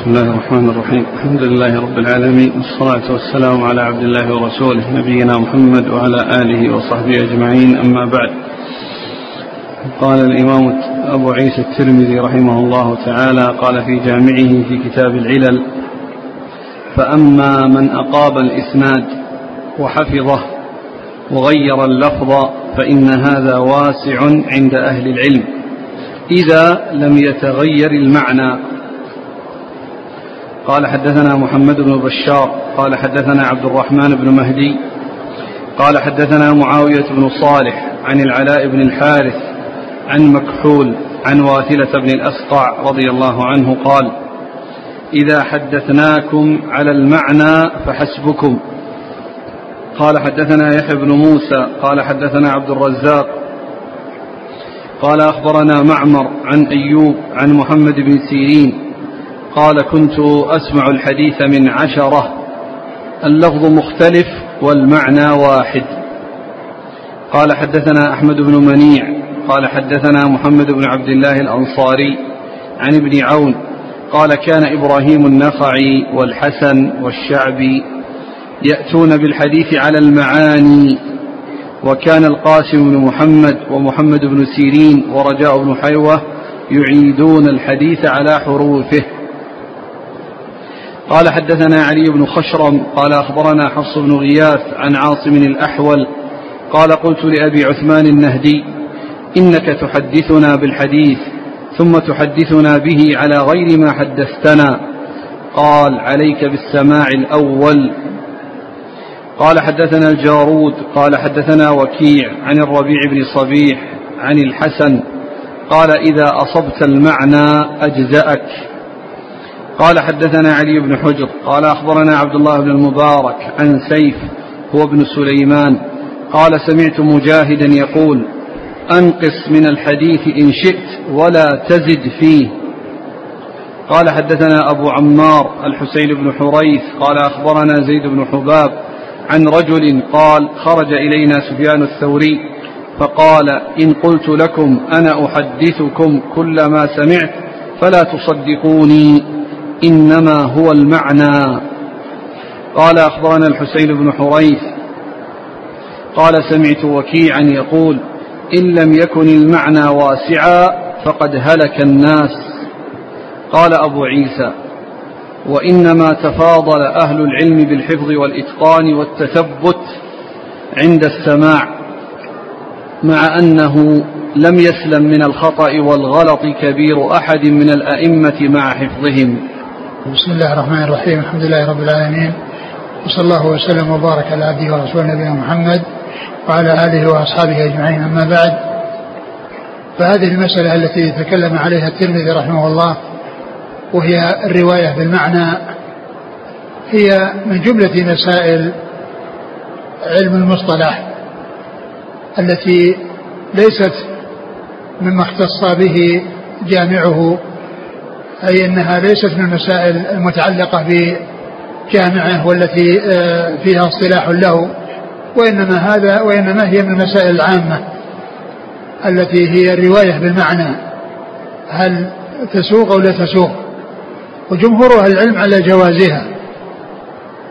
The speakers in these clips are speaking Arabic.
بسم الله الرحمن الرحيم. الحمد لله رب العالمين، والصلاة والسلام على عبد الله ورسوله نبينا محمد وعلى آله وصحبه أجمعين، أما بعد. قال الإمام أبو عيسى الترمذي رحمه الله تعالى قال في جامعه في كتاب العلل: فأما من أقاب الإسناد وحفظه وغير اللفظ فإن هذا واسع عند أهل العلم إذا لم يتغير المعنى. قال حدثنا محمد بن بشار قال حدثنا عبد الرحمن بن مهدي قال حدثنا معاوية بن صالح عن العلاء بن الحارث عن مكحول عن واثلة بن الأسقع رضي الله عنه قال: إذا حدثناكم على المعنى فحسبكم. قال حدثنا يحيى بن موسى قال حدثنا عبد الرزاق قال أخبرنا معمر عن أيوب عن محمد بن سيرين قال: كنت أسمع الحديث من 10 اللفظ مختلف والمعنى واحد. قال حدثنا أحمد بن منيع قال حدثنا محمد بن عبد الله الأنصاري عن ابن عون قال: كان إبراهيم النخعي والحسن والشعبي يأتون بالحديث على المعاني، وكان القاسم بن محمد ومحمد بن سيرين ورجاء بن حيوة يعيدون الحديث على حروفه. قال حدثنا علي بن خشرم قال أخبرنا حفص بن غياث عن عاصم الأحول قال: قلت لأبي عثمان النهدي: إنك تحدثنا بالحديث ثم تحدثنا به على غير ما حدثتنا. قال: عليك بالسماع الأول. قال حدثنا الجارود قال حدثنا وكيع عن الربيع بن صبيح عن الحسن قال: إذا أصبت المعنى أجزأك. قال حدثنا علي بن حجر قال أخبرنا عبد الله بن المبارك عن سيف هو ابن سليمان قال: سمعت مجاهدا يقول: أنقص من الحديث إن شئت ولا تزد فيه. قال حدثنا أبو عمار الحسين بن حريث قال أخبرنا زيد بن حباب عن رجل قال: خرج إلينا سفيان الثوري فقال: إن قلت لكم أنا أحدثكم كل ما سمعت فلا تصدقوني، إنما هو المعنى. قال أخبرنا الحسين بن حريث قال: سمعت وكيعا يقول: إن لم يكن المعنى واسعا فقد هلك الناس. قال أبو عيسى: وإنما تفاضل أهل العلم بالحفظ والإتقان والتثبت عند السماع، مع أنه لم يسلم من الخطأ والغلط كبير أحد من الأئمة مع حفظهم. بسم الله الرحمن الرحيم. الحمد لله رب العالمين، وصلى الله وسلم وبارك على عبده ورسوله نبينا محمد وعلى آله وأصحابه أجمعين، أما بعد. فهذه المسألة التي تكلم عليها الترمذي رحمه الله، وهي الرواية بالمعنى، هي من جملة مسائل علم المصطلح التي ليست مما اختص به جامعه، أي أنها ليست من المسائل المتعلقة بجامعه والتي فيها اصطلاح له، وإنما هي من المسائل العامة التي هي الرواية بالمعنى، هل تسوق أو لا تسوق. وجمهور أهل العلم على جوازها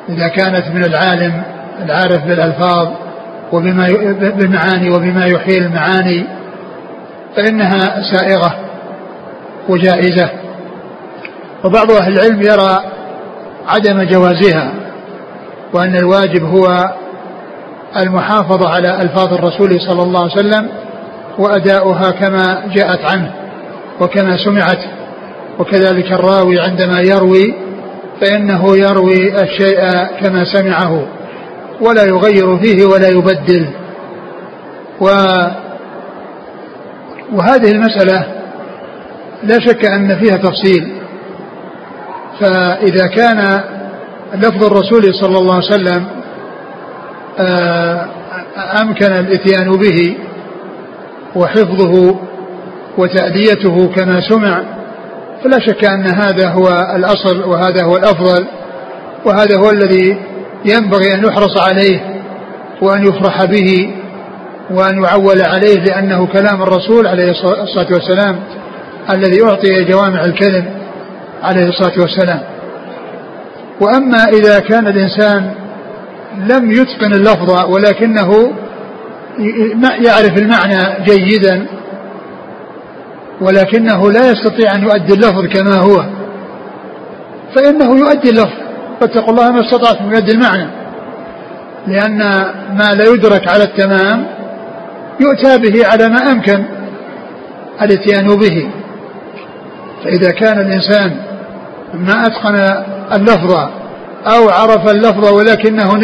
إذا كانت من العالم العارف بالألفاظ وبالمعاني وبما يحيل المعاني، فإنها سائغة وجائزة. وبعض أهل العلم يرى عدم جوازها، وأن الواجب هو المحافظة على ألفاظ الرسول صلى الله عليه وسلم وأداؤها كما جاءت عنه وكما سمعت. وكذلك الراوي عندما يروي فإنه يروي الشيء كما سمعه ولا يغير فيه ولا يبدل. وهذه المسألة لا شك أن فيها تفصيل، فإذا كان لفظ الرسول صلى الله عليه وسلم أمكن الإتيان به وحفظه وتأديته كما سمع، فلا شك أن هذا هو الأصل وهذا هو الأفضل وهذا هو الذي ينبغي أن يحرص عليه وأن يفرح به وأن يعول عليه، لأنه كلام الرسول عليه الصلاة والسلام الذي أعطي جوامع الكلم عليه الصلاة والسلام. وأما إذا كان الإنسان لم يتقن اللفظ ولكنه يعرف المعنى جيدا ولكنه لا يستطيع أن يؤدي اللفظ كما هو فإنه يؤدي اللفظ، فاتقوا الله ما استطعتم، يؤدي المعنى، لأن ما لا يدرك على التمام يؤتى به على ما أمكن الاتيان به. فإذا كان الإنسان ما أتقن اللفظ أو عرف اللفظ ولكنه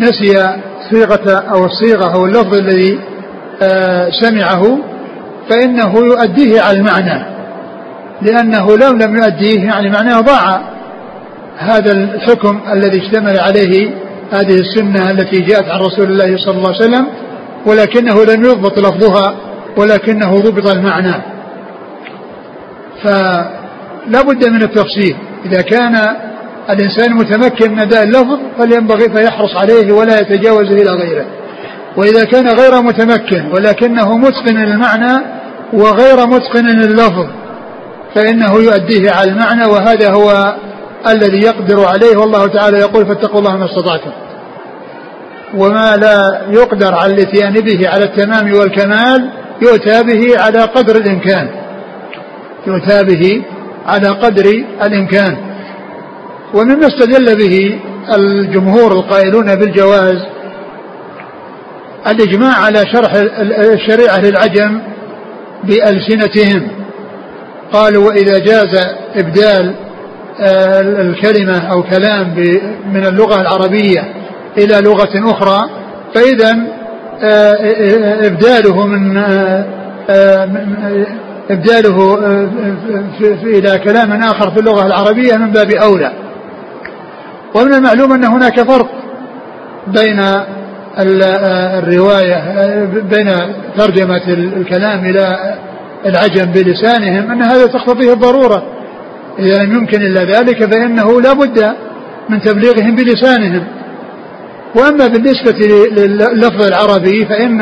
نسي صيغة أو الصيغة أو اللفظ الذي سمعه فإنه يؤديه على المعنى، لأنه لو لم يؤديه على المعنى ضاع هذا الحكم الذي اشتمل عليه هذه السنة التي جاءت عن رسول الله صلى الله عليه وسلم، ولكنه لم يضبط لفظها ولكنه ضبط المعنى. فلا بد من التفصيل. إذا كان الإنسان متمكن من أداء اللفظ فلينبغي فيحرص عليه ولا يتجاوزه إلى غيره، وإذا كان غير متمكن ولكنه متقن المعنى وغير متقن اللفظ فإنه يؤديه على المعنى، وهذا هو الذي يقدر عليه. والله تعالى يقول فاتقوا الله ما استطعتم، وما لا يقدر على الاتيان به على التمام والكمال يؤتى به على قدر الإمكان، يؤتى به على قدر الإمكان. ومما استدل به الجمهور القائلون بالجواز الإجماع على شرح الشريعة للعجم بألسنتهم، قالوا وإذا جاز إبدال الكلمة أو كلام من اللغة العربية إلى لغة أخرى فإذا إبداله من إبداله إلى كلام آخر في اللغة العربية من باب أولى. ومن المعلوم أن هناك فرق بين الرواية بين ترجمة الكلام إلى العجم بلسانهم أن هذا تقتضيه الضرورة، إذا لم يمكن إلا ذلك فإنه لا بد من تبليغهم بلسانهم. وأما بالنسبة لللفظ العربي فإن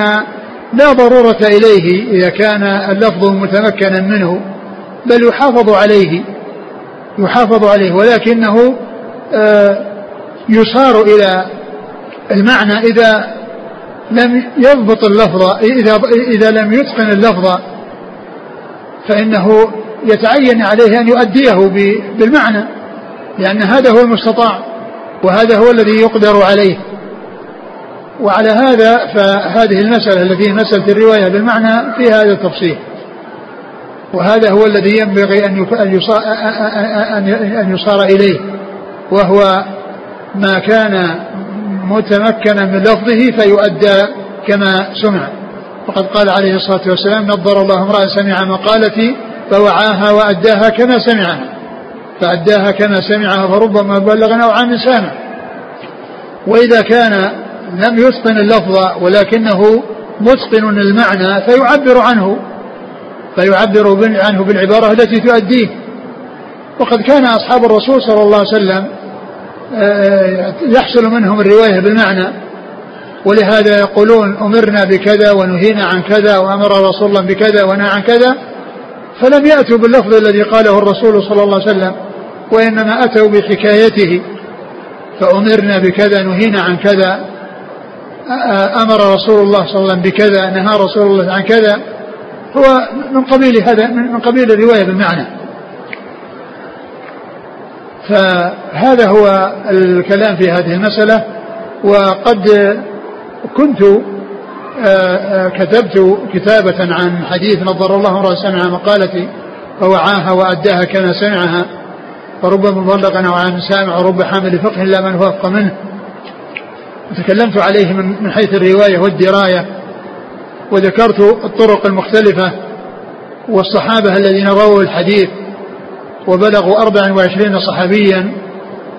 لا ضرورة إليه إذا كان اللفظ متمكنا منه، بل يحافظ عليه ولكنه يصار إلى المعنى إذا لم يضبط اللفظ، إذا لم يتقن اللفظ فإنه يتعين عليه أن يؤديه بالمعنى، لأن هذا هو المستطاع وهذا هو الذي يقدر عليه. وعلى هذا فهذه المسألة التي هي مسألة الرواية بالمعنى في هذا التفصيل، وهذا هو الذي ينبغي أن يصار إليه، وهو ما كان متمكنا من لفظه فيؤدى كما سمع. وقد قال عليه الصلاة والسلام نضر الله امرأ سمع مقالتي فوعاها وأداها كما سمعها، فأداها كما سمعها فربما بلغ نوعا من سامع. وإذا كان لم يتقن اللفظ ولكنه متقن المعنى فيعبر عنه بالعبارة التي تؤديه. وقد كان أصحاب الرسول صلى الله عليه وسلم يحصل منهم الرواية بالمعنى، ولهذا يقولون أمرنا بكذا ونهينا عن كذا وأمر رسول الله بكذا ونهى عن كذا، فلم يأتوا باللفظ الذي قاله الرسول صلى الله عليه وسلم، وإنما أتوا بحكايته. فأمرنا بكذا نهينا عن كذا، أمر رسول الله صلى الله عليه وسلم بكذا نهى رسول الله عن كذا، هو من قبيل هذا، من قبيل الرواية بالمعنى. فهذا هو الكلام في هذه المسألة. وقد كنت كتبت كتابة عن حديث نضر الله امرأ سمع مقالتي فوعاها وأداها كما سمعها فربما بلغ نوعا من سامع ورب حامل فقه إلا من هو أفقه منه، وتكلمت عليه من حيث الرواية والدراية، وذكرت الطرق المختلفة والصحابة الذين رووا الحديث، وبلغوا 24 صحابيا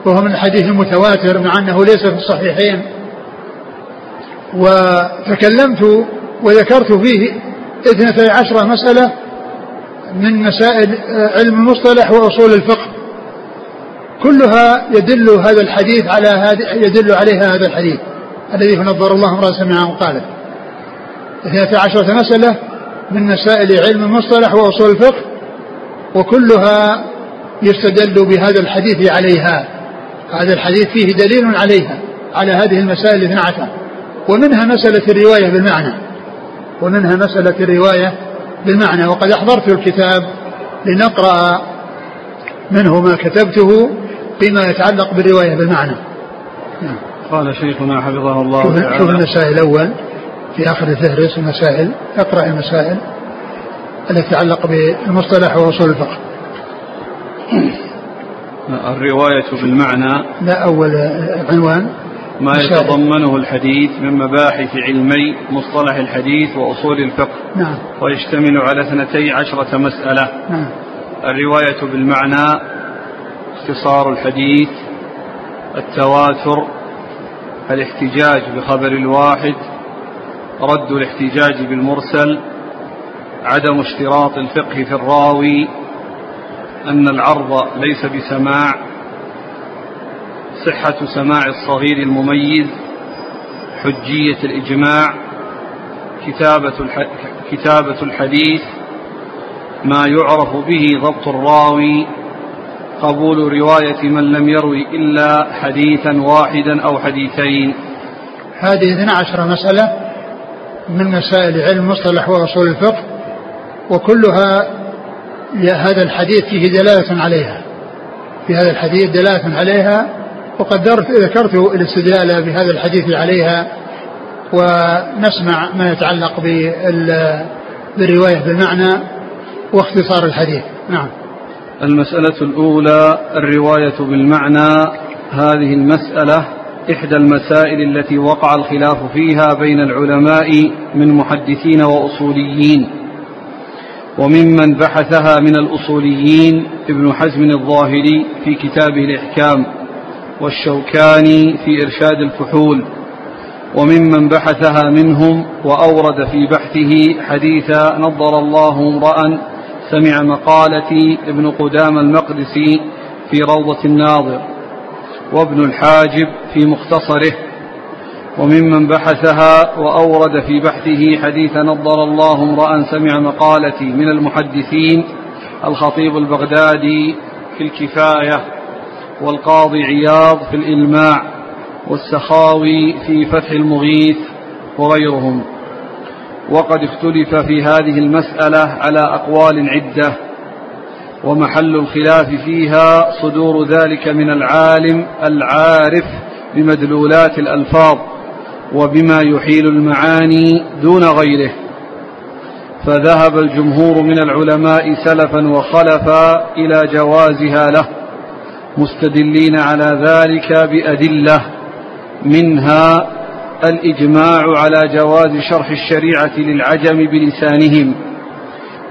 وهو من الحديث المتواتر مع أنه ليس في الصحيحين. وتكلمت وذكرت فيه 12 مسألة من مسائل علم المصطلح وأصول الفقه، كلها يدل عليها هذا الحديث الذي نضر الله امرأ سمع مقالته. 12 مسألة من مسائل علم المصطلح وأصول الفقه وكلها يستدل بهذا الحديث عليها. هذا الحديث فيه دليل عليها، على هذه المسائل الاثنى عشر، ومنها مسألة الرواية بالمعنى، ومنها مسألة الرواية بالمعنى. وقد أحضرت الكتاب لنقرأ منه ما كتبته فيما يتعلق بالرواية بالمعنى. قال شيخنا حفظه الله تعالى، شوف المسائل الأول في آخر الفهرس، المسائل، اقرأ المسائل التي تتعلق بالمصطلح وأصول الفقه. الرواية بالمعنى، لا، أول عنوان ما يتضمنه الحديث من مباحث علمي مصطلح الحديث وأصول الفقه. نعم. ويشتمل على 12 مسألة. نعم. الرواية بالمعنى، اختصار الحديث، التواتر، الاحتجاج بخبر الواحد، رد الاحتجاج بالمرسل، عدم اشتراط الفقه في الراوي، أن العرض ليس بسماع، صحة سماع الصغير المميز، حجية الإجماع، كتابة الحديث، ما يعرف به ضبط الراوي، قبول رواية من لم يروي إلا حديثا واحدا أو حديثين. هذه 12 مسألة من مسائل علم مصطلح وأصول الفقه، وكلها هذا الحديث فيه دلالة عليها، في هذا الحديث دلالة عليها. وقد ذكرت الاستدلال بهذا الحديث عليها، ونسمع ما يتعلق بالرواية بالمعنى واختصار الحديث. نعم. المسألة الأولى الرواية بالمعنى. هذه المسألة إحدى المسائل التي وقع الخلاف فيها بين العلماء من محدثين وأصوليين، وممن بحثها من الأصوليين ابن حزم الظاهري في كتابه الإحكام، والشوكاني في إرشاد الفحول، وممن بحثها منهم وأورد في بحثه حديث نضر الله امرأ سمع مقالتي ابن قدام المقدسي في روضة الناظر، وابن الحاجب في مختصره، وممن بحثها وأورد في بحثه حديث نضر الله امرأ سمع مقالتي من المحدثين الخطيب البغدادي في الكفاية، والقاضي عياض في الإلماع، والسخاوي في فتح المغيث وغيرهم. وقد اختلف في هذه المسألة على أقوال عدة، ومحل الخلاف فيها صدور ذلك من العالم العارف بمدلولات الألفاظ وبما يحيل المعاني دون غيره. فذهب الجمهور من العلماء سلفا وخلفا إلى جوازها له، مستدلين على ذلك بأدلة، منها الإجماع على جواز شرح الشريعة للعجم بلسانهم.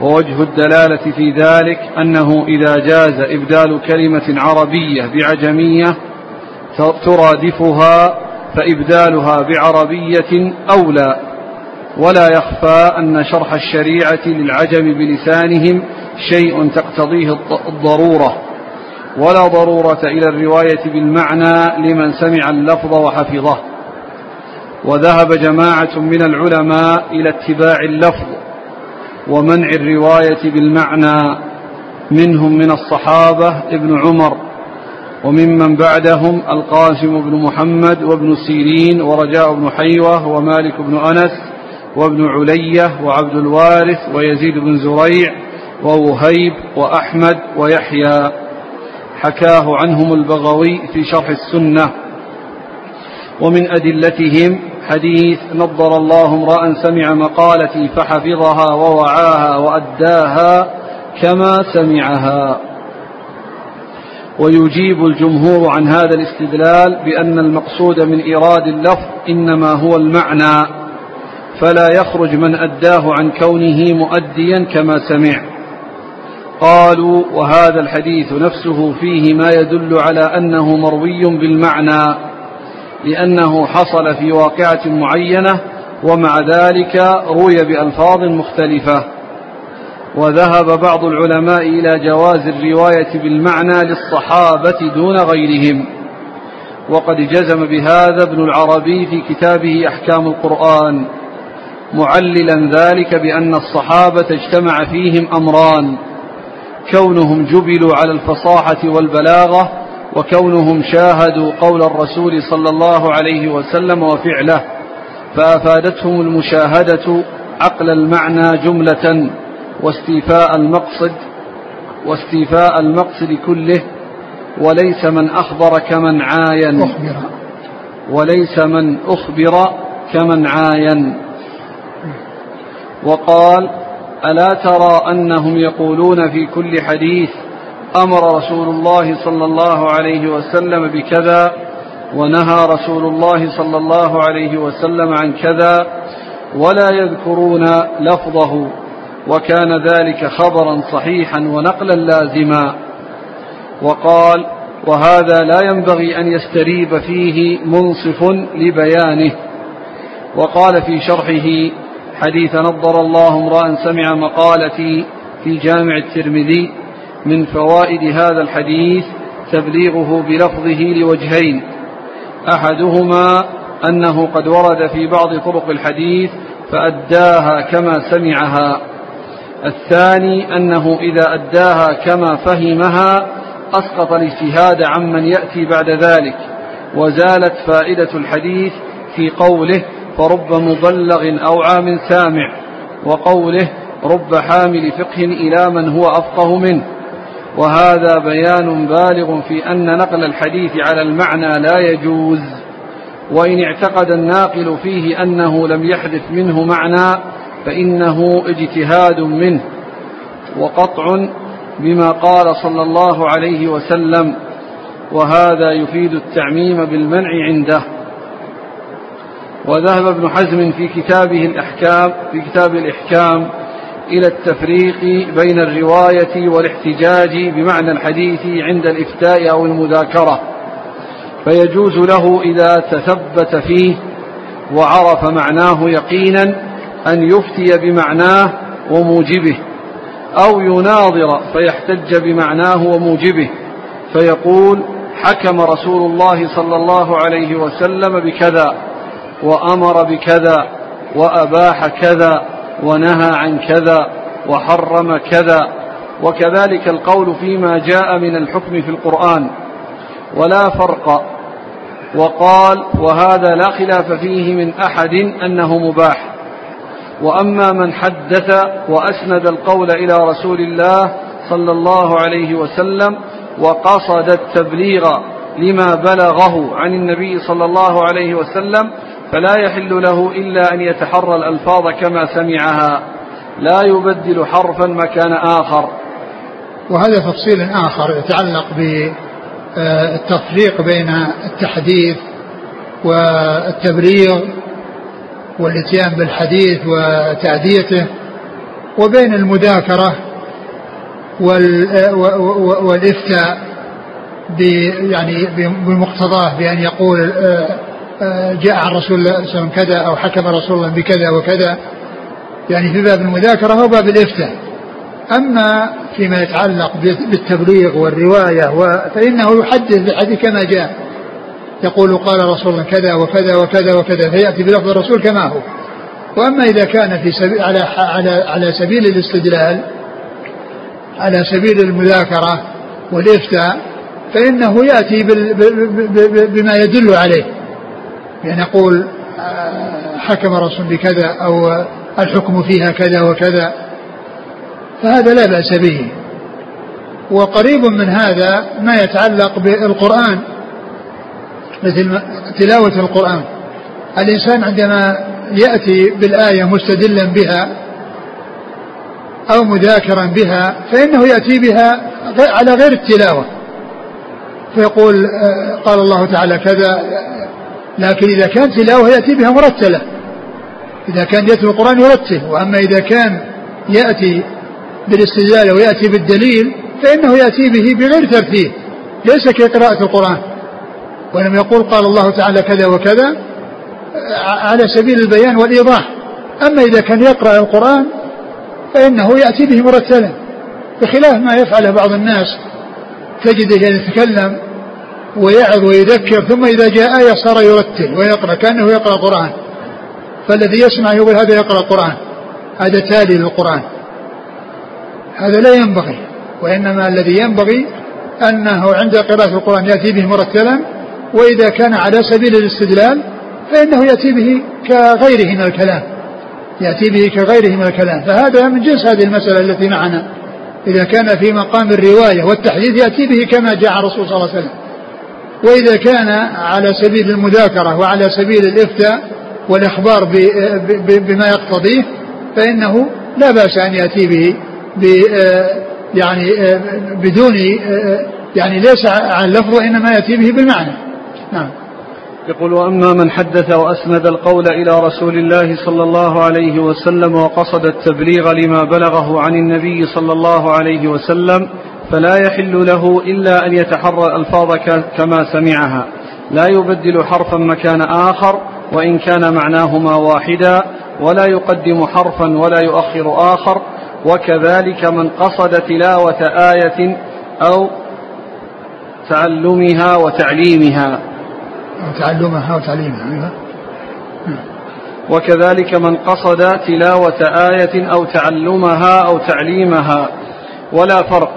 ووجه الدلالة في ذلك أنه إذا جاز إبدال كلمة عربية بعجمية ترادفها فإبدالها بعربية أولى، ولا يخفى أن شرح الشريعة للعجم بلسانهم شيء تقتضيه الضرورة، ولا ضرورة إلى الرواية بالمعنى لمن سمع اللفظ وحفظه. وذهب جماعة من العلماء إلى اتباع اللفظ ومنع الرواية بالمعنى، منهم من الصحابة ابن عمر، وممن بعدهم القاسم بن محمد وابن سيرين ورجاء بن حيوة ومالك بن أنس وابن علية وعبد الوارث ويزيد بن زريع ووهيب وأحمد ويحيى، حكاه عنهم البغوي في شرح السنة. ومن أدلتهم حديث نضر الله امرأ سمع مقالتي فحفظها ووعاها وأداها كما سمعها. ويجيب الجمهور عن هذا الاستدلال بأن المقصود من إيراد اللفظ إنما هو المعنى، فلا يخرج من أداه عن كونه مؤديا كما سمع. قالوا وهذا الحديث نفسه فيه ما يدل على أنه مروي بالمعنى، لأنه حصل في واقعة معينة ومع ذلك روي بألفاظ مختلفة. وذهب بعض العلماء إلى جواز الرواية بالمعنى للصحابة دون غيرهم. وقد جزم بهذا ابن العربي في كتابه أحكام القرآن، معللا ذلك بأن الصحابة اجتمع فيهم أمران: كونهم جبلوا على الفصاحة والبلاغة وكونهم شاهدوا قول الرسول صلى الله عليه وسلم وفعله، فأفادتهم المشاهدة عقل المعنى جملة واستيفاء المقصد كله، وليس من أخبر كمن عاين وقال: ألا ترى أنهم يقولون في كل حديث أمر رسول الله صلى الله عليه وسلم بكذا، ونهى رسول الله صلى الله عليه وسلم عن كذا، ولا يذكرون لفظه، وكان ذلك خبرا صحيحا ونقلا لازما. وقال: وهذا لا ينبغي أن يستريب فيه منصف لبيانه. وقال في شرحه: حديث نضر الله امرأ سمع مقالتي في جامع الترمذي، من فوائد هذا الحديث تبليغه بلفظه لوجهين: أحدهما أنه قد ورد في بعض طرق الحديث فأداها كما سمعها، الثاني أنه إذا أداها كما فهمها أسقط الاجتهاد عمن يأتي بعد ذلك، وزالت فائدة الحديث في قوله: فرب مبلغ أو عام سامع، وقوله: رب حامل فقه إلى من هو أفقه منه. وهذا بيان بالغ في أن نقل الحديث على المعنى لا يجوز، وإن اعتقد الناقل فيه أنه لم يحدث منه معنى فإنه اجتهاد منه وقطع بما قال صلى الله عليه وسلم، وهذا يفيد التعميم بالمنع عنده. وذهب ابن حزم في كتاب الإحكام إلى التفريق بين الرواية والاحتجاج بمعنى الحديث عند الإفتاء أو المذاكرة، فيجوز له إذا تثبت فيه وعرف معناه يقينا أن يفتي بمعناه وموجبه، أو يناظر فيحتج بمعناه وموجبه، فيقول: حكم رسول الله صلى الله عليه وسلم بكذا، وأمر بكذا، وأباح كذا، ونهى عن كذا، وحرم كذا. وكذلك القول فيما جاء من الحكم في القرآن ولا فرق. وقال: وهذا لا خلاف فيه من أحد أنه مباح. وأما من حدث وأسند القول إلى رسول الله صلى الله عليه وسلم وقصد التبليغ لما بلغه عن النبي صلى الله عليه وسلم فلا يحل له إلا أن يتحرى الألفاظ كما سمعها، لا يبدل حرفا مكان آخر. وهذا تفصيل آخر يتعلق بالتفريق بين التحديث والتبريغ والاتيان بالحديث وتأديته، وبين المذاكرة والإفتاء بمقتضاه بأن يقول جاء عن رسول الله صلى الله عليه وسلم كذا، أو حكم رسول الله بكذا وكذا، في باب المذاكرة وباب الإفتاء. أما فيما يتعلق بالتبليغ والرواية فإنه يحدث بالحديث كما جاء، يقول: قال رسول الله كذا وكذا وكذا وكذا، فيأتي بلفظ الرسول كما هو. وأما إذا كان على سبيل الاستدلال، على سبيل المذاكرة والإفتاء، فإنه يأتي بما يدل عليه، يعني يقول: حكم رسول بكذا، أو الحكم فيها كذا وكذا، فهذا لا بأس به. وقريب من هذا ما يتعلق بالقرآن، مثل تلاوة القرآن. الإنسان عندما يأتي بالآية مستدلا بها أو مذاكرا بها فإنه يأتي بها على غير التلاوة، فيقول: قال الله تعالى كذا. لكن إذا كان تلاوة يأتي بها مرتلة، إذا كان يتلو القرآن يرتله. وأما إذا كان يأتي بالاستدلال ويأتي بالدليل فإنه يأتي به بغير ترتيب، ليس كقراءة القرآن، ولما يقول قال الله تعالى كذا وكذا على سبيل البيان والإيضاح. أما إذا كان يقرأ القرآن فإنه يأتي به مرتلا، بخلاف ما يفعله بعض الناس، تجده يتكلم ويعظ ويذكر، ثم إذا جاء آية صار يرتل ويقرأ كأنه يقرأ القرآن، فالذي يسمع يقول هذا يقرأ القرآن، هذا تالي للقرآن. هذا لا ينبغي، وإنما الذي ينبغي أنه عند قراءة القرآن يأتي به مرتلا، وإذا كان على سبيل الاستدلال فإنه يأتي به كغيره من الكلام، يأتي به كغيره من الكلام، فهذا من جنس هذه المسألة التي معنا. إذا كان في مقام الرواية والتحديث يأتي به كما جاء الرسول صلى الله عليه وسلم، وإذا كان على سبيل المذاكرة وعلى سبيل الإفتاء والإخبار بما يقتضيه فإنه لا بأس أن يأتي به يعني بدون يعني ليس عن لفظ، إنما يأتي به بالمعنى. نعم. يقول: وأما من حدث وأسند القول إلى رسول الله صلى الله عليه وسلم وقصد التبليغ لما بلغه عن النبي صلى الله عليه وسلم فلا يحل له إلا أن يتحرى الفاظ كما سمعها، لا يبدل حرفا مكان آخر وإن كان معناهما واحدا، ولا يقدم حرفا ولا يؤخر آخر، وكذلك من قصد تلاوة آية أو تعلمها وتعليمها ولا فرق.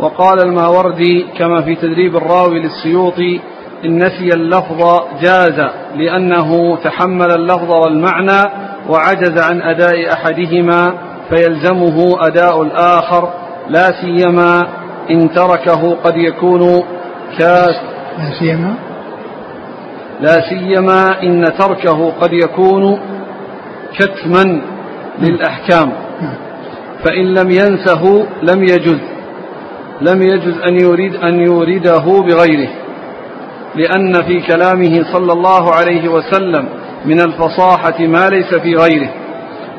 وقال الماوردي كما في تدريب الراوي للسيوطي: إن نسي اللفظ جاز، لأنه تحمل اللفظ والمعنى وعجز عن أداء أحدهما فيلزمه أداء الآخر، لا سيما إن تركه قد يكون كتما للأحكام، فإن لم ينسه لم يجز أن يورده بغيره، لأن في كلامه صلى الله عليه وسلم من الفصاحة ما ليس في غيره.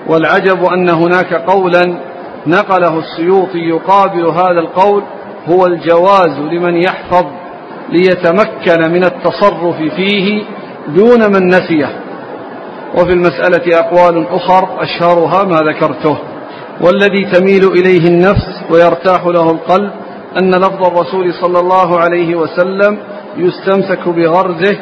والعجب أن هناك قولا نقله السيوطي يقابل هذا القول، هو الجواز لمن يحفظ ليتمكن من التصرف فيه دون من نسيه. وفي المسألة أقوال أخر أشهرها ما ذكرته. والذي تميل إليه النفس ويرتاح له القلب أن لفظ الرسول صلى الله عليه وسلم يستمسك بغرزه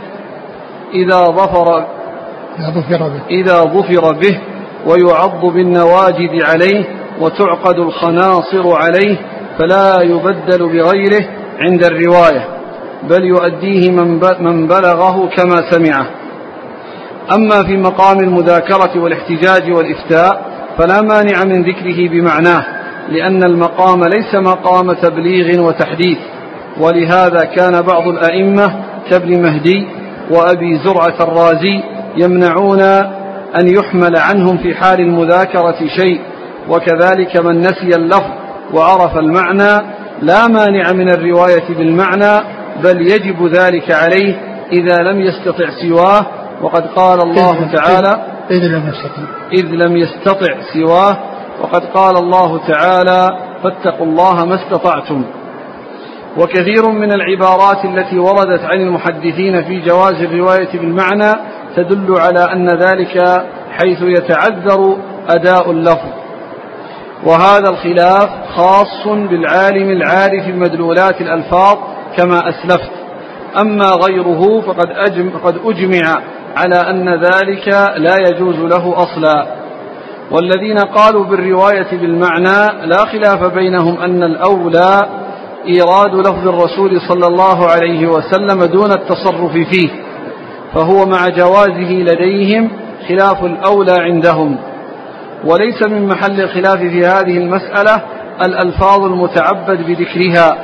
إذا ظفر به ويعض بالنواجد عليه وتعقد الخناصر عليه، فلا يبدل بغيره عند الرواية، بل يؤديه من بلغه كما سمعه. أما في مقام المذاكرة والاحتجاج والإفتاء فلا مانع من ذكره بمعناه، لأن المقام ليس مقام تبليغ وتحديث. ولهذا كان بعض الأئمة كابن مهدي وأبي زرعة الرازي يمنعون أن يحمل عنهم في حال المذاكرة شيء. وكذلك من نسي اللفظ وعرف المعنى لا مانع من الرواية بالمعنى، بل يجب ذلك عليه إذا لم يستطع سواه. وقد قال الله تعالى فاتقوا الله ما استطعتم. وكثير من العبارات التي وردت عن المحدثين في جواز الرواية بالمعنى تدل على أن ذلك حيث يتعذر أداء اللفظ. وهذا الخلاف خاص بالعالم العارف مدلولات الألفاظ كما أسلفت، أما غيره فقد أجمع على أن ذلك لا يجوز له أصلا. والذين قالوا بالرواية بالمعنى لا خلاف بينهم أن الأولى إيراد لفظ الرسول صلى الله عليه وسلم دون التصرف فيه، فهو مع جوازه لديهم خلاف الأولى عندهم. وليس من محل الخلاف في هذه المسألة الألفاظ المتعبد بذكرها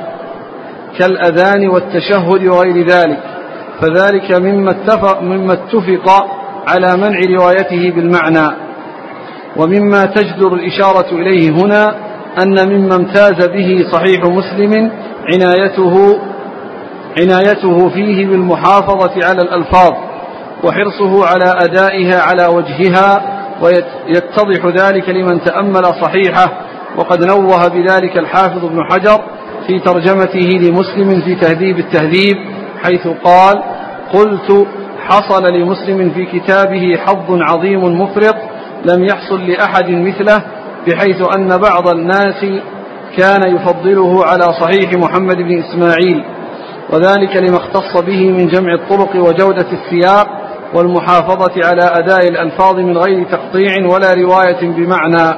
كالأذان والتشهد وغير ذلك، فذلك مما اتفق على منع روايته بالمعنى. ومما تجدر الإشارة إليه هنا أن مما امتاز به صحيح مسلم عنايته فيه بالمحافظة على الألفاظ وحرصه على أدائها على وجهها، ويتضح ذلك لمن تأمل صحيحه. وقد نوه بذلك الحافظ ابن حجر في ترجمته لمسلم في تهذيب التهذيب، حيث قال: قلت حصل لمسلم في كتابه حظ عظيم مفرط لم يحصل لأحد مثله، بحيث أن بعض الناس كان يفضله على صحيح محمد بن إسماعيل، وذلك لما اختص به من جمع الطرق وجودة السياق والمحافظة على أداء الألفاظ من غير تقطيع ولا رواية بمعنى.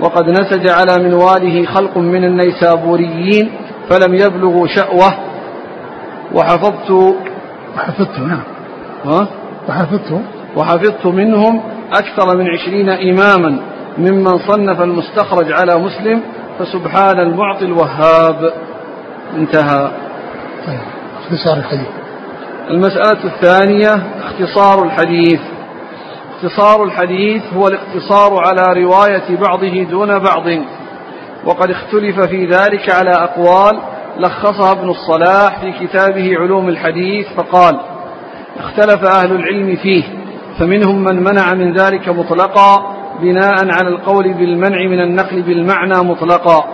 وقد نسج على منواله خلق من النيسابوريين فلم يبلغوا شأوة. وحفظت منهم أكثر من 20 إماما ممن صنف المستخرج على مسلم، فسبحان المعطي الوهاب. انتهى. طيب. اختصار الحديث. المسألة الثانية اختصار الحديث. اختصار الحديث هو الاقتصار على رواية بعضه دون بعض، وقد اختلف في ذلك على أقوال لخصها ابن الصلاح في كتابه علوم الحديث فقال: اختلف أهل العلم فيه، فمنهم من منع من ذلك مطلقا بناء على القول بالمنع من النقل بالمعنى مطلقا،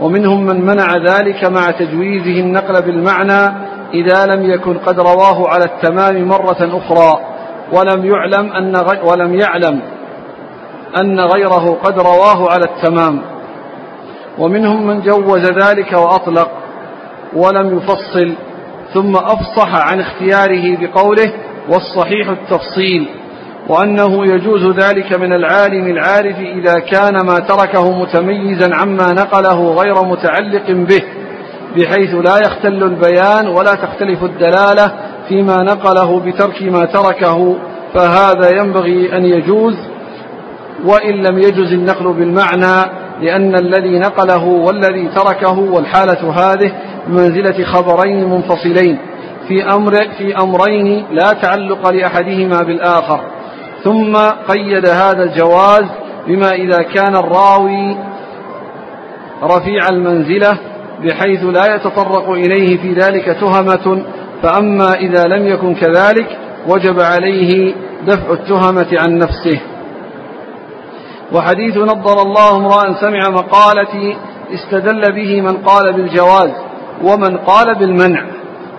ومنهم من منع ذلك مع تجويزه النقل بالمعنى إذا لم يكن قد رواه على التمام مرة أخرى ولم يعلم أن غيره قد رواه على التمام، ومنهم من جوز ذلك وأطلق ولم يفصل، ثم أفصح عن اختياره بقوله: والصحيح التفصيل، وأنه يجوز ذلك من العالم العارف إذا كان ما تركه متميزا عما نقله غير متعلق به، بحيث لا يختل البيان ولا تختلف الدلالة فيما نقله بترك ما تركه، فهذا ينبغي أن يجوز وإن لم يجز النقل بالمعنى، لأن الذي نقله والذي تركه والحالة هذه بمنزلة خبرين منفصلين في أمرين لا تعلق لأحدهما بالآخر. ثم قيد هذا الجواز بما إذا كان الراوي رفيع المنزلة بحيث لا يتطرق إليه في ذلك تهمة، فأما إذا لم يكن كذلك وجب عليه دفع التهمة عن نفسه. وحديث نضر الله امرأ سمع مقالتي استدل به من قال بالجواز ومن قال بالمنع،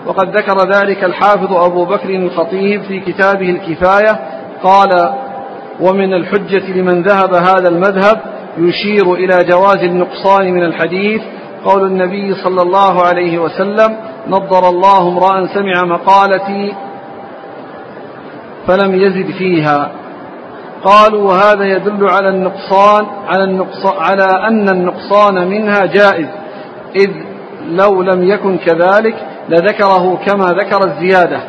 وقد ذكر ذلك الحافظ أبو بكر الخطيب في كتابه الكفاية قال: ومن الحجة لمن ذهب هذا المذهب يشير إلى جواز النقصان من الحديث قول النبي صلى الله عليه وسلم: نضر الله امرأ سمع مقالتي فلم يزد فيها. قالوا: وهذا يدل على أن النقصان منها جائز، إذ لو لم يكن كذلك لذكره كما ذكر الزيادة.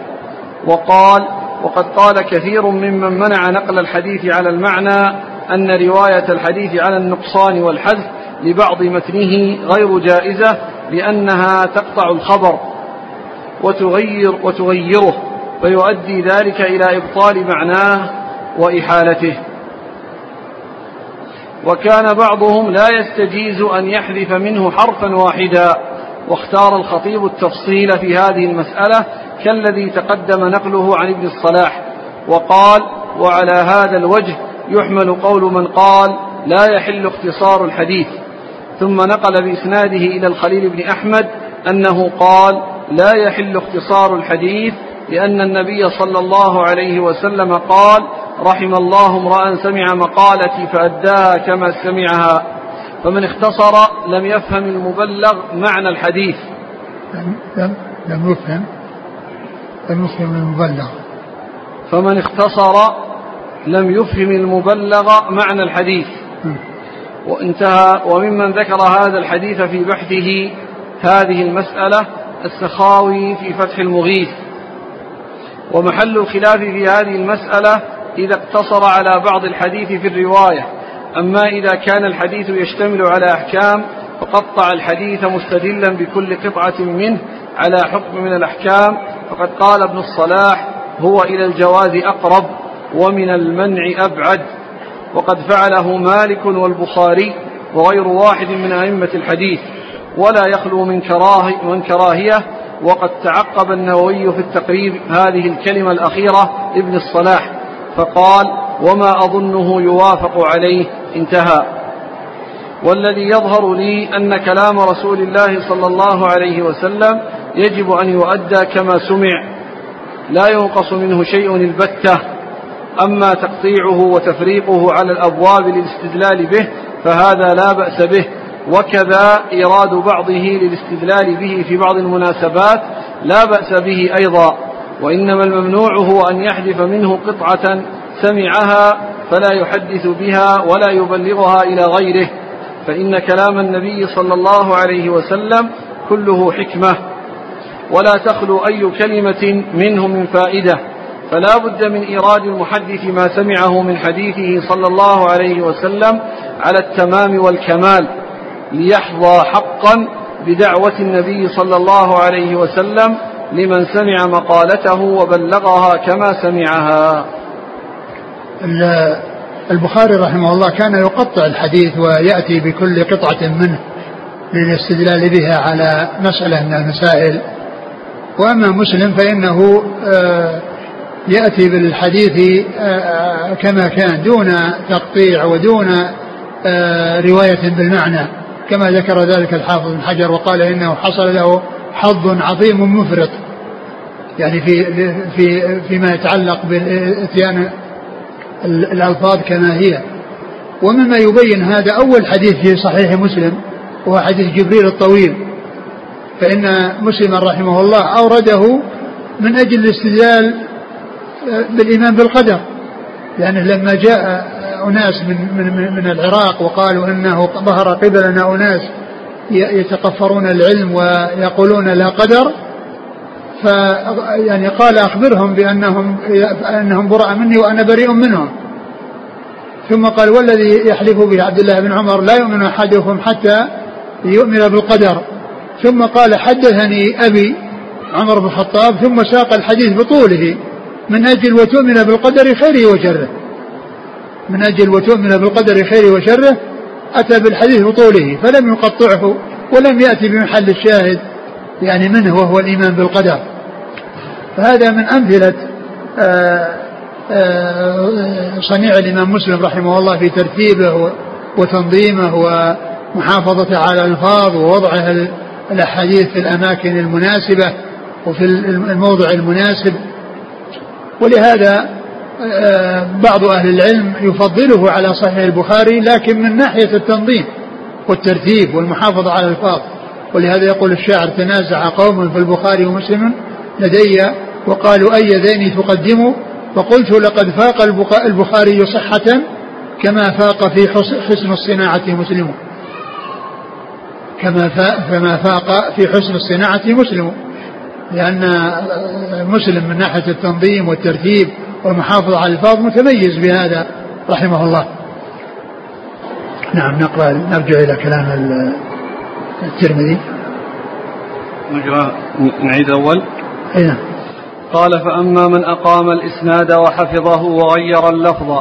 وقال: وقد قال كثير ممن منع نقل الحديث على المعنى أن رواية الحديث على النقصان والحذف لبعض متنه غير جائزة، لأنها تقطع الخبر وتغيره فيؤدي ذلك إلى إبطال معناه وإحالته. وكان بعضهم لا يستجيز أن يحذف منه حرفا واحدا، واختار الخطيب التفصيل في هذه المسألة كالذي تقدم نقله عن ابن الصلاح، وقال: وعلى هذا الوجه يحمل قول من قال لا يحل اختصار الحديث. ثم نقل بإسناده إلى الخليل بن أحمد أنه قال: لا يحل اختصار الحديث، لأن النبي صلى الله عليه وسلم قال: رحم الله امرأ سمع مقالتي فأداها كما سمعها، فمن اختصر لم يفهم المبلغ معنى الحديث. فمن اختصر لم يفهم المبلغ معنى الحديث. وانتهى. وممن ذكر هذا الحديث في بحثه هذه المسألة السخاوي في فتح المغيث. ومحل الخلاف في هذه المسألة إذا اقتصر على بعض الحديث في الرواية، أما إذا كان الحديث يشتمل على أحكام فقطع الحديث مستدلا بكل قطعة منه على حكم من الأحكام، فقد قال ابن الصلاح: هو إلى الجواز أقرب ومن المنع أبعد، وقد فعله مالك والبخاري وغير واحد من أئمة الحديث، ولا يخلو من كراهية. وقد تعقب النووي في التقريب هذه الكلمة الأخيرة ابن الصلاح فقال: وما أظنه يوافق عليه. انتهى. والذي يظهر لي أن كلام رسول الله صلى الله عليه وسلم يجب أن يؤدى كما سمع، لا ينقص منه شيء البتة، أما تقطيعه وتفريقه على الأبواب للاستدلال به فهذا لا بأس به، وكذا إيراد بعضه للاستدلال به في بعض المناسبات لا بأس به أيضا، وإنما الممنوع هو أن يحذف منه قطعة سمعها فلا يحدث بها ولا يبلغها إلى غيره، فإن كلام النبي صلى الله عليه وسلم كله حكمة، ولا تخلو أي كلمة منه من فائدة، فلا بد من إيراد المحدث ما سمعه من حديثه صلى الله عليه وسلم على التمام والكمال، ليحظى حقا بدعوة النبي صلى الله عليه وسلم لمن سمع مقالته وبلغها كما سمعها. البخاري رحمه الله كان يقطع الحديث ويأتي بكل قطعة منه للاستدلال بها على مسألة من المسائل. وأما مسلم فإنه يأتي بالحديث كما كان دون تقطيع ودون رواية بالمعنى، كما ذكر ذلك الحافظ بن حجر وقال إنه حصل له حظ عظيم مفرط، يعني فيما يتعلق بالإتيان الألفاظ كما هي. ومما يبين هذا أول حديث في صحيح مسلم هو حديث جبريل الطويل، فإن مسلم رحمه الله أورده من أجل الاستدلال بالإيمان بالقدر، لأنه لما جاء أناس من العراق وقالوا أنه ظهر قبلنا أناس يتقفرون العلم ويقولون لا قدر، فيعني قال أخبرهم بأنهم براء مني وأنا بريء منهم. ثم قال والذي يحلف به عبد الله بن عمر لا يؤمن أحدهم حتى يؤمن بالقدر. ثم قال حدثني أبي عمر بن الخطاب، ثم ساق الحديث بطوله من أجل وتؤمن بالقدر خيره وشره، من أجل وتؤمن بالقدر خيره وشره، أتى بالحديث بطوله فلم يقطعه ولم يأتي بمحل الشاهد يعني منه وهو الإيمان بالقدر. فهذا من أمثلة صنيع الإمام مسلم رحمه الله في ترتيبه وتنظيمه ومحافظته على الألفاظ ووضعه الأحاديث في الأماكن المناسبة وفي الموضع المناسب. ولهذا بعض أهل العلم يفضله على صحيح البخاري لكن من ناحية التنظيم والترتيب والمحافظة على الألفاظ، ولهذا يقول الشاعر تنازع قوم في البخاري ومسلم لدي وقالوا أي ذين تقدموا، فقلت لقد فاق البخاري صحة كما فاق في حسن الصناعة مسلم، كما فاق في حسن الصناعة مسلم، لأن مسلم من ناحية التنظيم والترتيب والمحافظة على الألفاظ متميز بهذا رحمه الله. نعم نقرأ، نرجع إلى كلام الترمذي، نعيد أول. أيه. قال فأما من أقام الإسناد وحفظه وغير اللفظ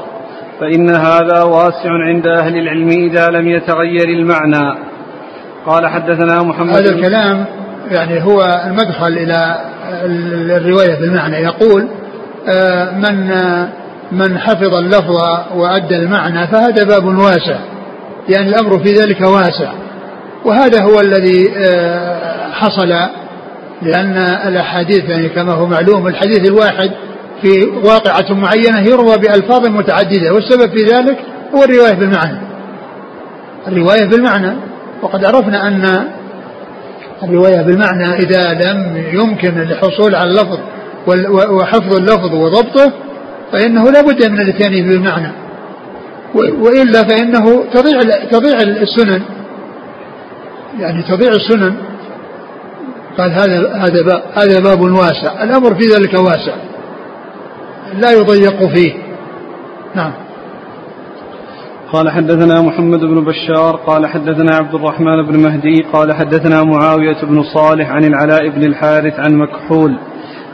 فإن هذا واسع عند أهل العلم إذا لم يتغير المعنى. قال حدثنا محمد، هذا الكلام يعني هو المدخل إلى الرواية بالمعنى. يقول من حفظ اللفظ وأدى المعنى فهذا باب واسع، يعني الأمر في ذلك واسع، وهذا هو الذي حصل، لأن الأحاديث يعني كما هو معلوم الحديث الواحد في واقعة معينة يروى بألفاظ متعددة، والسبب في ذلك هو الرواية بالمعنى، الرواية بالمعنى. وقد عرفنا أن الرواية بالمعنى إذا لم يمكن الحصول على اللفظ وحفظ اللفظ وضبطه فإنه لا بد من الاتيان بالمعنى، وإلا فإنه تضيع السنن، يعني تضيع السنن. قال هذا باب واسع، الأمر في ذلك واسع لا يضيق فيه. نعم. قال حدثنا محمد بن بشار قال حدثنا عبد الرحمن بن مهدي قال حدثنا معاوية بن صالح عن العلاء بن الحارث عن مكحول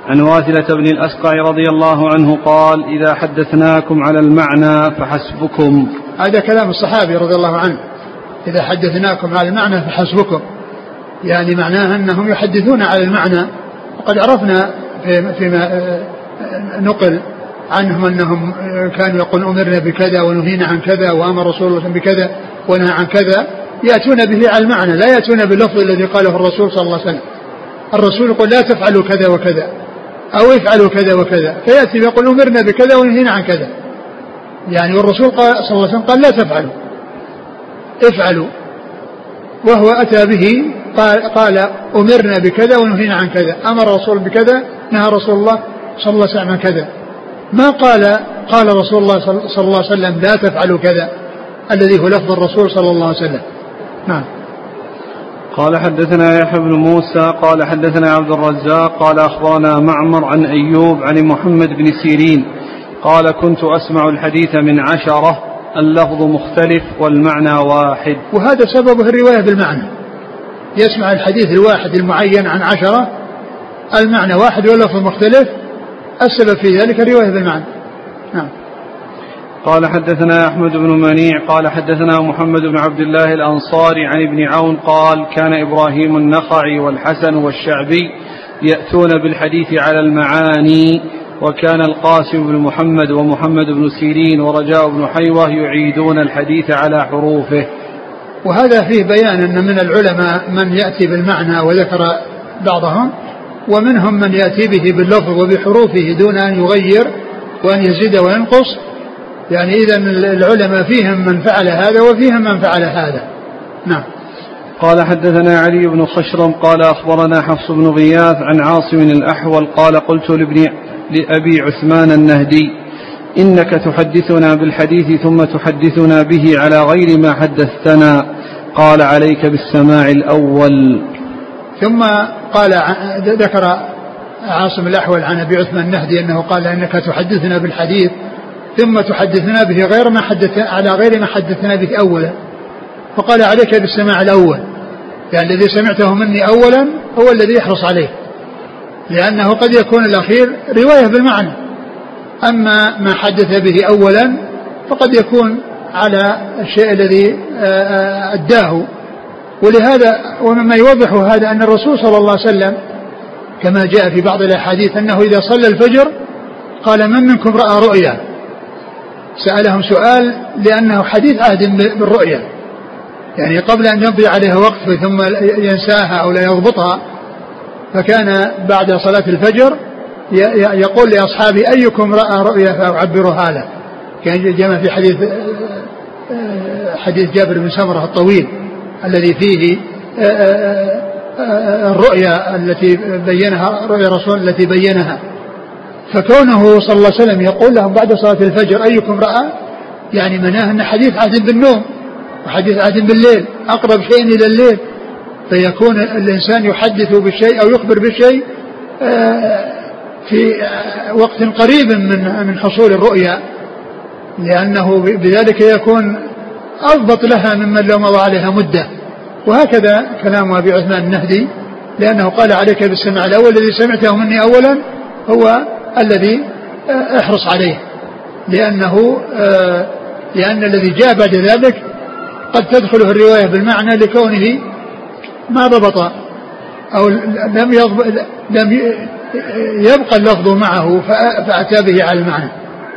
عن واثلة بن الأسقع رضي الله عنه قال إذا حدثناكم على المعنى فحسبكم. هذا كلام الصحابي رضي الله عنه، إذا حدثناكم على المعنى فحسبكم، يعني معناها أنهم يحدثون على المعنى. وقد عرفنا فيما نقل عنهم أنهم كانوا يقولون أمرنا بكذا ونهينا عن كذا وأمر رسول الله بكذا ونهى عن كذا، يأتون به على المعنى، لا يأتون باللفظ الذي قاله الرسول صلى الله عليه وسلم. الرسول يقول لا تفعلوا كذا وكذا أو افعلوا كذا وكذا، فيأتي يقول أمرنا بكذا ونهينا عن كذا، يعني والرسول صلى الله عليه وسلم قال لا تفعلوا افعلوا، وهو أتى به قال أمرنا بكذا ونهينا عن كذا، أمر رسول بكذا نهى رسول الله صلى الله عليه وسلم كذا، ما قال قال رسول الله صلى الله عليه وسلم لا تفعلوا كذا، الذي هو لفظ الرسول صلى الله عليه وسلم. نعم. قال حدثنا يحيى بن موسى قال حدثنا عبد الرزاق قال أخبرنا معمر عن أيوب عن محمد بن سيرين قال كنت أسمع الحديث من 10، اللفظ مختلف والمعنى واحد. وهذا سببه الرواية بالمعنى، يسمع الحديث الواحد المعين عن 10 المعنى واحد واللفظ مختلف، السبب في ذلك الرواية بالمعنى. نعم. قال حدثنا أحمد بن منيع قال حدثنا محمد بن عبد الله الأنصاري عن ابن عون قال كان إبراهيم النخعي والحسن والشعبي يأتون بالحديث على المعاني، وكان القاسم بن محمد ومحمد بن سيرين ورجاء بن حيوة يعيدون الحديث على حروفه. وهذا فيه بيان أن من العلماء من يأتي بالمعنى وذكر بعضهم، ومنهم من يأتي به باللفظ وبحروفه دون أن يغير وأن يزيد وينقص. يعني إذا العلماء فيهم من فعل هذا وفيهم من فعل هذا. نعم. قال حدثنا علي بن خشرم قال أخبرنا حفص بن غياث عن عاصم الأحول قال قلت لأبي عثمان النهدي إنك تحدثنا بالحديث ثم تحدثنا به على غير ما حدثتنا، قال عليك بالسماع الأول. ثم قال ذكر عاصم الأحول عن أبي عثمان النهدي أنه قال إنك تحدثنا بالحديث ثم تحدثنا به غير ما حدثنا على غير ما حدثنا به أولا، فقال عليك بالسماع الأول، يعني الذي سمعته مني أولا هو الذي يحرص عليه، لأنه قد يكون الأخير رواية بالمعنى، أما ما حدث به أولا فقد يكون على الشيء الذي أداه. ولهذا ومما يوضح هذا أن الرسول صلى الله عليه وسلم كما جاء في بعض الأحاديث أنه إذا صلى الفجر قال من منكم رأى رؤيا، سألهم سؤال لأنه حديث عهد بالرؤيا، يعني قبل أن يمضي عليها وقت ثم ينساها أو لا يضبطها، فكان بعد صلاة الفجر يقول لأصحابه أيكم رأى رؤيا فأعبرها له، كان جاء في حديث جابر بن سمرة الطويل الذي فيه الرؤيا التي بينها رؤيا الرسول التي بينها، فكونه صلى الله عليه وسلم يقول لهم بعد صلاة الفجر أيكم رأى، يعني مناه أن حديث عهد بالنوم وحديث عهد بالليل أقرب شيء إلى الليل، فيكون الإنسان يحدث بالشيء أو يخبر بالشيء في وقت قريب من حصول الرؤيا، لأنه بذلك يكون أضبط لها ممن لو مضى عليها مدة. وهكذا كلام أبي عثمان النهدي، لأنه قال عليك بالسمع الأول، الذي سمعته مني أولا هو الذي احرص عليه، لأن الذي جاء بعد ذلك قد تدخله الرواية بالمعنى لكونه ما ضبط أو لم يبقى اللفظ معه فأتى به على المعنى.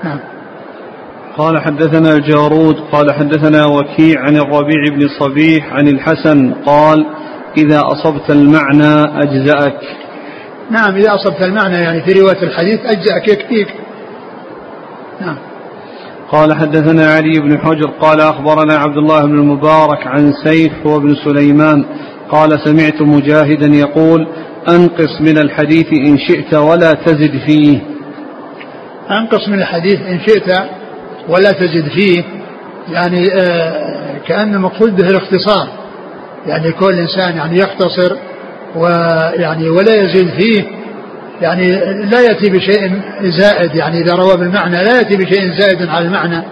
نعم. قال حدثنا الجارود قال حدثنا وكيع عن الربيع بن صبيح عن الحسن قال إذا أصبت المعنى أجزأك. نعم، إذا أصبت المعنى يعني في رواية الحديث أجزأك يكفيك. نعم. قال حدثنا علي بن حجر قال أخبرنا عبد الله بن المبارك عن سيف وابن سليمان قال سمعت مجاهدا يقول أنقص من الحديث إن شئت ولا تزد فيه. أنقص من الحديث إن شئت ولا تزد فيه، يعني كأن مقصود به الاختصار، يعني كل إنسان يعني يختصر ويعني ولا يزيد فيه، يعني لا يأتي بشيء زائد، يعني إذا روى بالمعنى لا يأتي بشيء زائد على المعنى،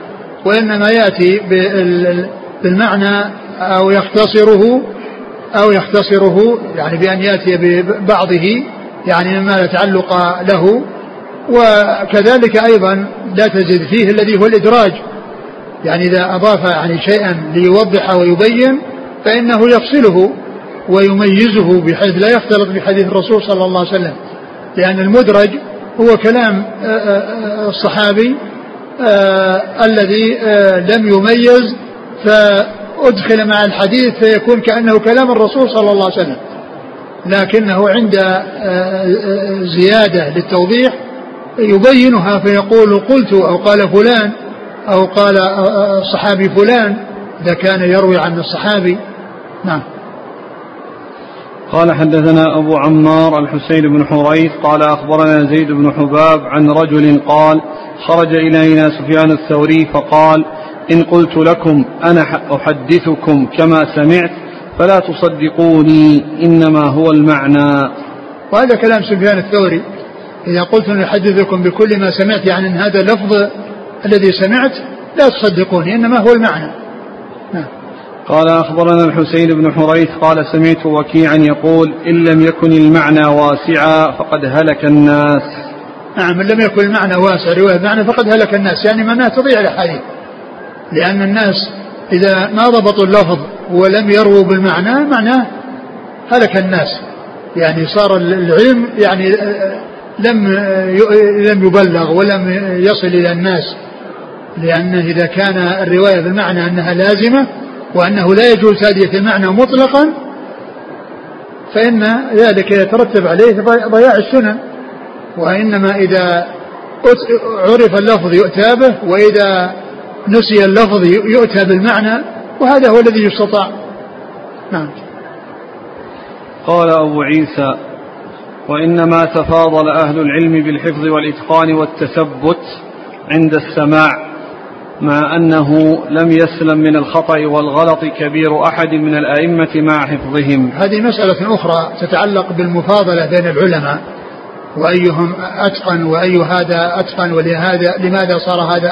وإنما يأتي بالمعنى أو يختصره يعني بأن يأتي ببعضه يعني مما لا تعلق له. وكذلك أيضا لا تزيد فيه الذي هو الإدراج، يعني إذا أضاف يعني شيئا ليوضح ويبين فإنه يفصله ويميزه بحيث لا يختلط بحديث الرسول صلى الله عليه وسلم، لأن المدرج هو كلام الصحابي الذي لم يميز فأدخل مع الحديث فيكون كأنه كلام الرسول صلى الله عليه وسلم، لكنه عند زيادة للتوضيح يبينها فيقول قلت أو قال فلان أو قال الصحابي فلان إذا كان يروي عن الصحابي. نعم. قال حدثنا أبو عمار الحسين بن حريث قال أخبرنا زيد بن حباب عن رجل قال خرج إلينا سفيان الثوري فقال إن قلت لكم أنا أحدثكم كما سمعت فلا تصدقوني إنما هو المعنى. وهذا كلام سفيان الثوري, إذا قلت أن أحدثكم بكل ما سمعت يعني أن هذا اللفظ الذي سمعت لا تصدقوني إنما هو المعنى. قال أخبرنا الحسين بن حريث قال سمعت وكيعا يقول إن لم يكن المعنى واسعا فقد هلك الناس. نعم, إن لم يكن المعنى واسعا رواية معنى فقد هلك الناس, يعني ما تضيع لحاله, لأن الناس إذا ما ضبطوا اللفظ ولم يروا بالمعنى معناه هلك الناس, يعني صار العلم يعني لم يبلغ ولم يصل إلى الناس, لأنه إذا كان الرواية بالمعنى أنها لازمة وأنه لا يجوز تادية المعنى مطلقا فإن ذلك يترتب عليه ضياع السنن, وإنما إذا عرف اللفظ يؤتى به وإذا نسي اللفظ يؤتى بالمعنى, وهذا هو الذي يستطاع. نعم. قال أبو عيسى وإنما تفاضل أهل العلم بالحفظ والإتقان والتثبت عند السماع, مع أنه لم يسلم من الخطأ والغلط كبير أحد من الأئمة مع حفظهم. هذه مسألة أخرى تتعلق بالمفاضلة بين العلماء وأيهم أتقن وأي هذا أتقن ولهذا لماذا صار هذا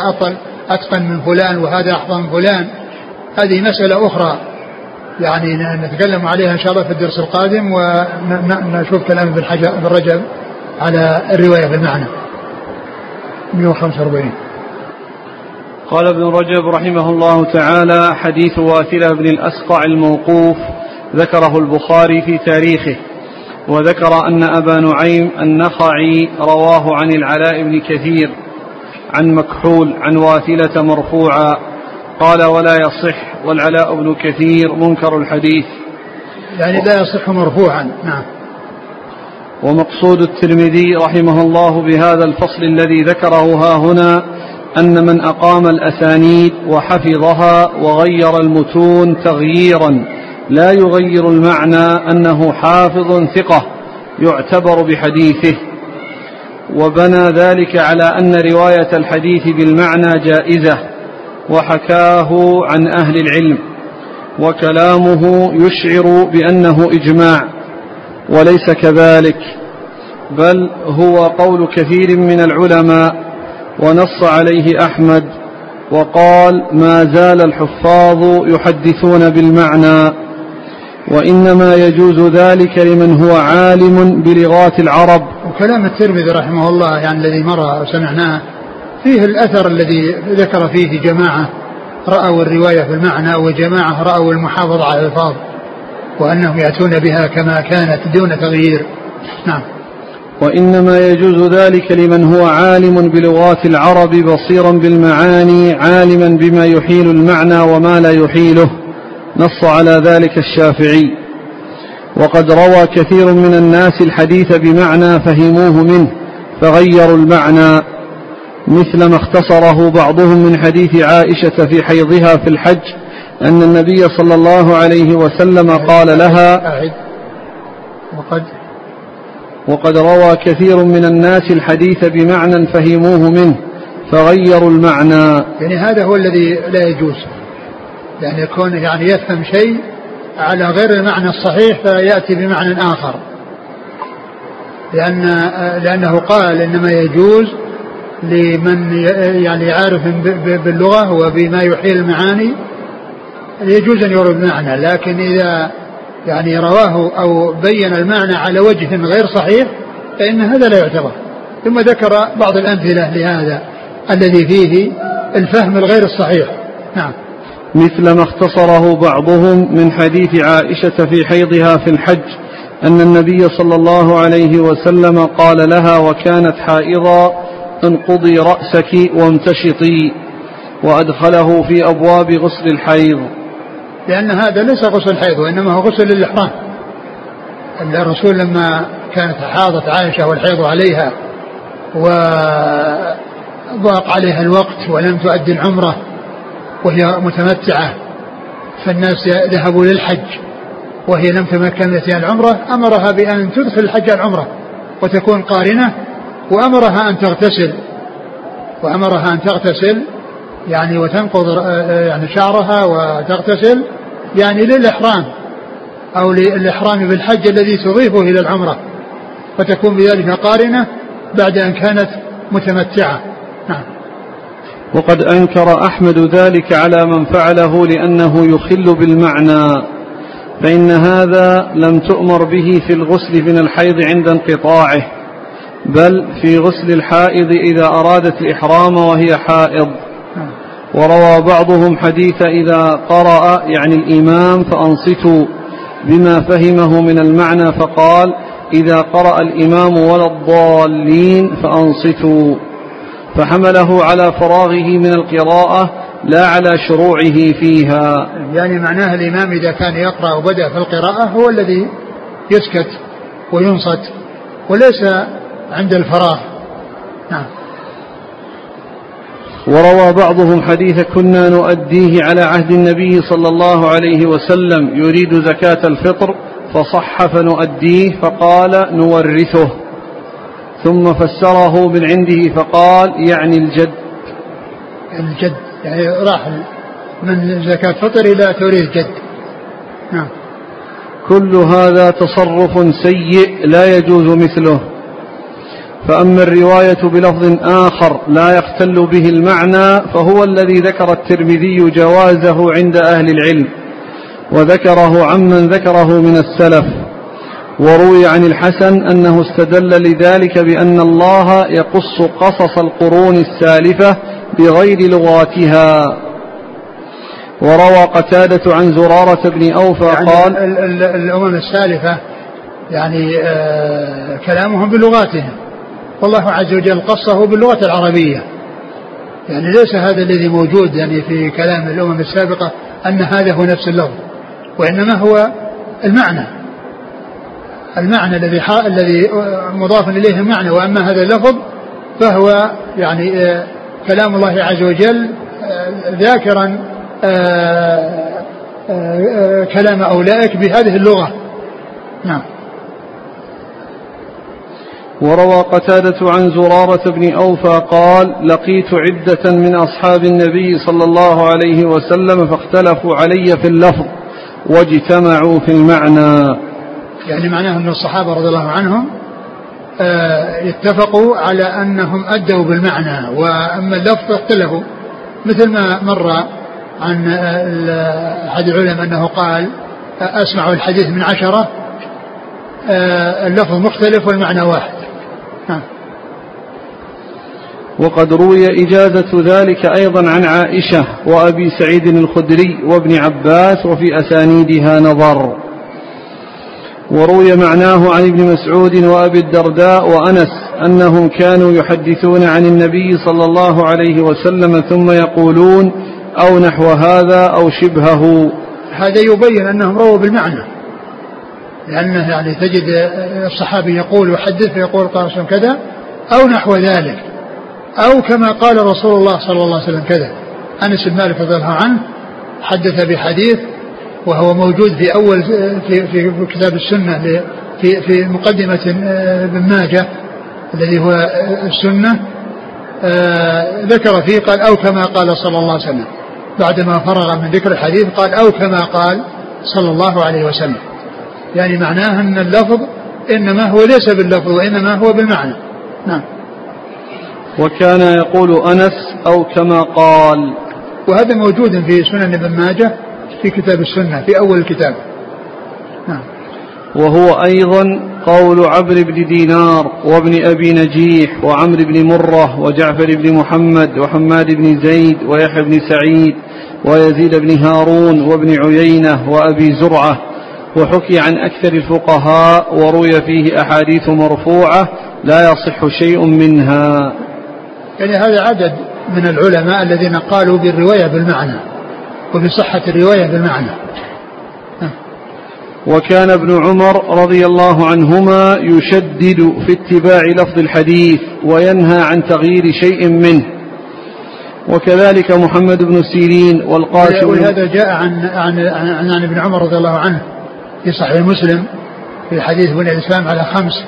أتقن من فلان وهذا أحفظ من فلان, هذه مسألة أخرى يعني نتكلم عليها إن شاء الله في الدرس القادم ونشوف كلام ابن رجب على الرواية بالمعنى 145. قال ابن رجب رحمه الله تعالى حديث واثلة بن الأسقع الموقوف ذكره البخاري في تاريخه, وذكر أن أبا نعيم النخعي رواه عن العلاء بن كثير عن مكحول عن واثلة مرفوعا قال ولا يصح, والعلاء بن كثير منكر الحديث يعني لا يصح مرفوعا. نعم. ومقصود الترمذي رحمه الله بهذا الفصل الذي ذكره ها هنا أن من أقام الأسانيد وحفظها وغير المتون تغييرا لا يغير المعنى أنه حافظ ثقة يعتبر بحديثه, وبنى ذلك على أن رواية الحديث بالمعنى جائزة, وحكاه عن أهل العلم وكلامه يشعر بأنه إجماع وليس كذلك, بل هو قول كثير من العلماء, ونص عليه أحمد وقال ما زال الحفاظ يحدثون بالمعنى, وإنما يجوز ذلك لمن هو عالم بلغات العرب. وكلام الترمذي رحمه الله يعني الذي مر وسمعناه فيه الأثر الذي ذكر فيه جماعة رأوا الرواية بالمعنى وجماعة رأوا المحافظة على الألفاظ وأنهم يأتون بها كما كانت دون تغيير. نعم. وإنما يجوز ذلك لمن هو عالم بلغات العرب بصيرا بالمعاني عالما بما يحيل المعنى وما لا يحيله, نص على ذلك الشافعي. وقد روى كثير من الناس الحديث بمعنى فهموه منه فغيروا المعنى, مثل ما اختصره بعضهم من حديث عائشة في حيضها في الحج أن النبي صلى الله عليه وسلم قال لها وقد روى كثير من الناس الحديث بمعنى فهموه منه فغيروا المعنى, يعني هذا هو الذي لا يجوز, يعني كون يعني يفهم شيء على غير المعنى الصحيح فيأتي بمعنى آخر, لأنه قال إنما يجوز لمن يعني عارف باللغة وبما يحيل المعاني يجوز أن يروي بمعنى, لكن إذا يعني رواه أو بين المعنى على وجه غير صحيح فإن هذا لا يعتبر. ثم ذكر بعض الأمثلة لهذا الذي فيه الفهم الغير الصحيح. نعم. مثل ما اختصره بعضهم من حديث عائشة في حيضها في الحج أن النبي صلى الله عليه وسلم قال لها وكانت حائضا انقضي رأسك وامتشطي, وأدخله في أبواب غسل الحيض, لأن هذا ليس غسل حيض وإنما هو غسل الإحرام. الرسول لما كانت حاضت عائشة والحيض عليها وضاق عليها الوقت ولم تؤدي العمرة وهي متمتعة فالناس ذهبوا للحج وهي لم تمكن الاتيان العمرة أمرها بأن تدخل الحج العمرة وتكون قارنة, وأمرها أن تغتسل يعني وتنقض يعني شعرها وتغتسل يعني للإحرام أو للإحرام بالحج الذي تضيفه إلى العمرة, فتكون بذلك قارنة بعد أن كانت متمتعة. نعم. وقد أنكر أحمد ذلك على من فعله لأنه يخل بالمعنى, فإن هذا لم تؤمر به في الغسل من الحيض عند انقطاعه, بل في غسل الحائض إذا أرادت الإحرام وهي حائض. وروى بعضهم حديث إذا قرأ يعني الإمام فأنصتوا بما فهمه من المعنى, فقال إذا قرأ الإمام ولا الضالين فأنصتوا, فحمله على فراغه من القراءة لا على شروعه فيها. يعني معناها الإمام إذا كان يقرأ وبدأ في القراءة هو الذي يسكت وينصت وليس عند الفراغ. نعم. وروى بعضهم حديث كنا نؤديه على عهد النبي صلى الله عليه وسلم يريد زكاة الفطر فصح فنؤديه, فقال نورثه, ثم فسره من عنده فقال يعني الجد. الجد يعني راح من زكاة فطر إلى توريث جد. نعم. كل هذا تصرف سيء لا يجوز مثله, فأما الرواية بلفظ آخر لا يختل به المعنى فهو الذي ذكر الترمذي جوازه عند أهل العلم, وذكره عمن ذكره من السلف. وروي عن الحسن أنه استدل لذلك بأن الله يقص قصص القرون السالفة بغير لغاتها. وروى قتادة عن زرارة بن أوفى يعني قال الأمم السالفة يعني كلامهم بلغاتهم, والله عز وجل قصه باللغة العربية, يعني ليس هذا الذي موجود يعني في كلام الأمم السابقة أن هذا هو نفس اللفظ, وإنما هو المعنى, الذي مضاف إليه معنى. وأما هذا اللفظ فهو يعني كلام الله عز وجل ذاكرا كلام أولئك بهذه اللغة. نعم. وروى قتادة عن زرارة بن أوفى قال لقيت عدة من أصحاب النبي صلى الله عليه وسلم فاختلفوا علي في اللفظ واجتمعوا في المعنى. يعني معناه أن الصحابة رضي الله عنهم اتفقوا على أنهم أدوا بالمعنى, وأما اللفظ اختلفوا, مثل ما مر عن أحد العلماء أنه قال أسمع الحديث من 10, اللفظ مختلف والمعنى واحد. وقد روي إجازة ذلك أيضا عن عائشة وأبي سعيد الخدري وابن عباس, وفي أسانيدها نظر. وروي معناه عن ابن مسعود وأبي الدرداء وأنس أنهم كانوا يحدثون عن النبي صلى الله عليه وسلم ثم يقولون أو نحو هذا أو شبهه. هذا يبين أنهم رووا بالمعنى, لأنه يعني تجد الصحابي يقول وحدث فيقول قال كذا أو نحو ذلك أو كما قال رسول الله صلى الله عليه وسلم كذا. أنس بن مالك رضي الله عنه حدث بحديث وهو موجود في أول في كتاب السنة في مقدمة ابن ماجه الذي هو السنة, ذكر فيه قال أو كما قال صلى الله عليه وسلم, بعدما فرغ من ذكر الحديث قال أو كما قال صلى الله عليه وسلم. يعني معناه أن اللفظ إنما هو ليس باللفظ وإنما هو بالمعنى. نعم. وكان يقول أنس أو كما قال, وهذا موجود في سنن ابن ماجه في كتاب السنة في أول الكتاب. نعم. وهو أيضا قول عبد بن دينار وابن أبي نجيح وعمر بن مرة وجعفر بن محمد وحماد بن زيد ويحيى بن سعيد ويزيد بن هارون وابن عيينة وأبي زرعة, وحكي عن أكثر الفقهاء وروي فيه أحاديث مرفوعة لا يصح شيء منها. يعني هذا عدد من العلماء الذين قالوا بالرواية بالمعنى وبصحة الرواية بالمعنى. وكان ابن عمر رضي الله عنهما يشدد في اتباع لفظ الحديث وينهى عن تغيير شيء منه, وكذلك محمد بن سيرين والقاسم. وهذا جاء عن ابن عمر رضي الله عنه في صحيح مسلم في حديث بني الإسلام على خمس,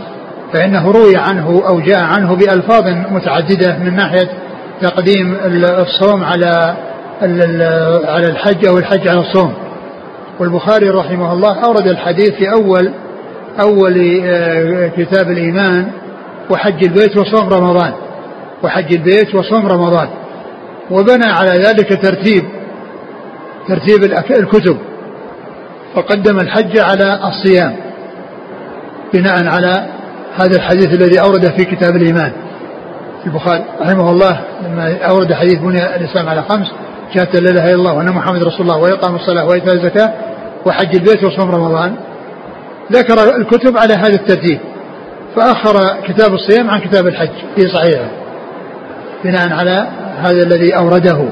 فإنه روي عنه أو جاء عنه بألفاظ متعددة من ناحية تقديم الصوم على الحج أو الحج على الصوم. والبخاري رحمه الله أورد الحديث في أول كتاب الإيمان وحج البيت وصوم رمضان, وحج البيت وصوم رمضان, وبنى على ذلك ترتيب الكتب, فقدم الحج على الصيام بناء على هذا الحديث الذي أورده في كتاب الإيمان. البخاري رحمه الله لما أورد حديث بني الإسلام على خمس, شهادة لا إله إلا الله وأن محمد رسول الله وإقام الصلاة وإيتاء الزكاة وحج البيت وصوم رمضان, ذكر الكتب على هذا الترتيب, فأخر كتاب الصيام عن كتاب الحج في صحيحه بناء على هذا الذي أورده.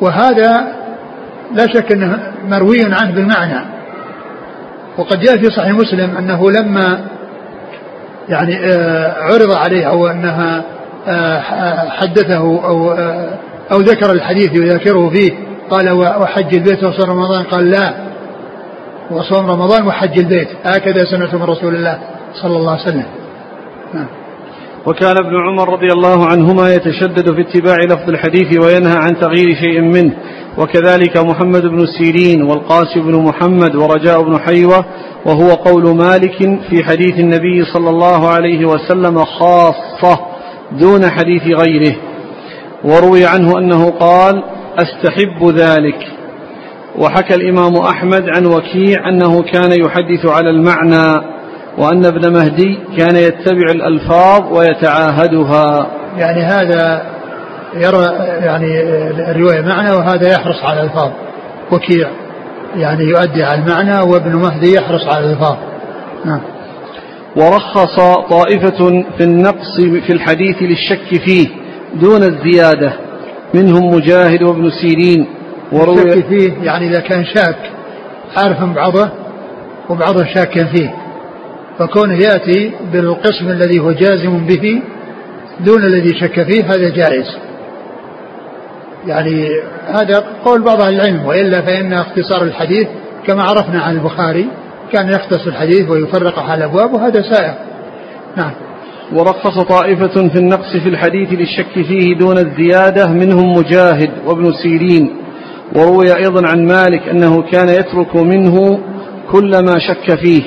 وهذا لا شك أنه مروي عنه بالمعنى, وقد جاء في صحيح مسلم أنه لما يعني عرض عليه أو أنها حدثه أو ذكر الحديث ويذكره فيه قال وحج البيت وصوم رمضان, قال لا, وصوم رمضان وحج البيت, هكذا سنة من رسول الله صلى الله عليه وسلم. وكان ابن عمر رضي الله عنهما يتشدد في اتباع لفظ الحديث وينهى عن تغيير شيء منه, وكذلك محمد بن سيرين والقاسم بن محمد ورجاء بن حيوة, وهو قول مالك في حديث النبي صلى الله عليه وسلم خاصة دون حديث غيره. وروي عنه أنه قال أستحب ذلك. وحكى الإمام أحمد عن وكيع أنه كان يحدث على المعنى, وأن ابن مهدي كان يتبع الألفاظ ويتعاهدها. يعني هذا يرى يعني الرواية معنى, وهذا يحرص على الألفاظ. وكيع يعني يؤدي على المعنى, وابن مهدي يحرص على الألفاظ. ورخص طائفة في النقص في الحديث للشك فيه دون الزيادة, منهم مجاهد وابن سيرين. الشك فيه يعني إذا كان شاك عارف بعضه وبعضه شاك فيه, فكونه يأتي بالقسم الذي هو جازم به دون الذي شك فيه هذا جائز, يعني هذا قول بعض أهل العلم. وإلا فإن اختصار الحديث كما عرفنا عن البخاري كان يختص الحديث ويفرق على الأبواب, وهذا سائغ. نعم. ورخص طائفة في النقص في الحديث للشك فيه دون الزيادة, منهم مجاهد وابن سيرين. وروي أيضا عن مالك أنه كان يترك منه كل ما شك فيه.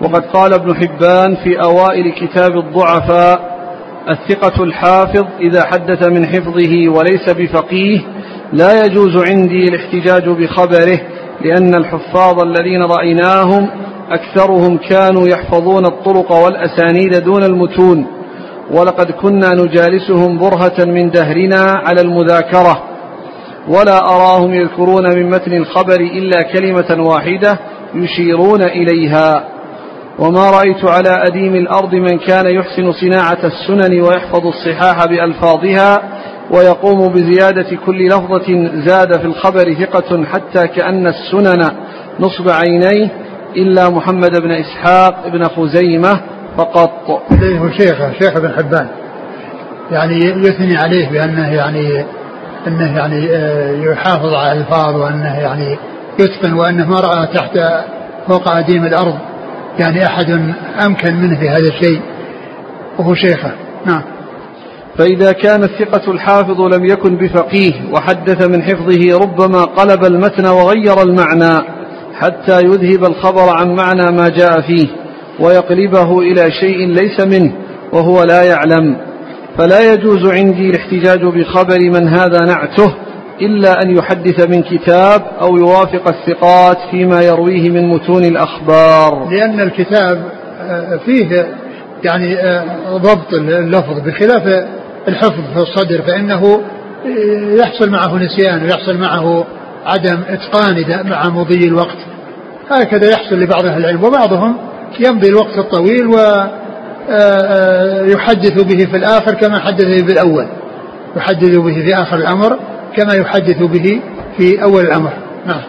وقد قال ابن حبان في أوائل كتاب الضعفاء الثقة الحافظ إذا حدث من حفظه وليس بفقيه لا يجوز عندي الاحتجاج بخبره, لأن الحفاظ الذين رأيناهم أكثرهم كانوا يحفظون الطرق والأسانيد دون المتون, ولقد كنا نجالسهم برهة من دهرنا على المذاكرة, ولا أراهم يذكرون من متن الخبر إلا كلمة واحدة يشيرون إليها, وما رأيت على أديم الأرض من كان يحسن صناعة السنن ويحفظ الصحاح بألفاظها ويقوم بزيادة كل لفظة زاد في الخبر ثقة حتى كأن السنن نصب عينيه, إلا محمد بن إسحاق بن خزيمة فقط. شيخ بن حبان يعني يثني عليه بأنه يعني يحافظ على الألفاظ, وأنه يعني يتقن, وأنه ما رأى فوق أديم الأرض يعني أحد أمكن منه في هذا الشيء, وهو شيخه. نعم. فإذا كان الثقة الحافظ لم يكن بفقيه وحدث من حفظه ربما قلب المتن وغير المعنى حتى يذهب الخبر عن معنى ما جاء فيه ويقلبه إلى شيء ليس منه وهو لا يعلم, فلا يجوز عندي الاحتجاج بخبر من هذا نعته إلا أن يحدث من كتاب أو يوافق الثقات فيما يرويه من متون الأخبار, لأن الكتاب فيه يعني ضبط اللفظ, بخلاف الحفظ في الصدر فإنه يحصل معه نسيان ويحصل معه عدم إتقان مع مضي الوقت, هكذا يحصل لبعض أهل العلم, وبعضهم يمضي الوقت الطويل ويحدث به في الآخر كما حدث به بالأول, يحدث به في آخر الأمر كما يحدث به في أول الأمر. نعم.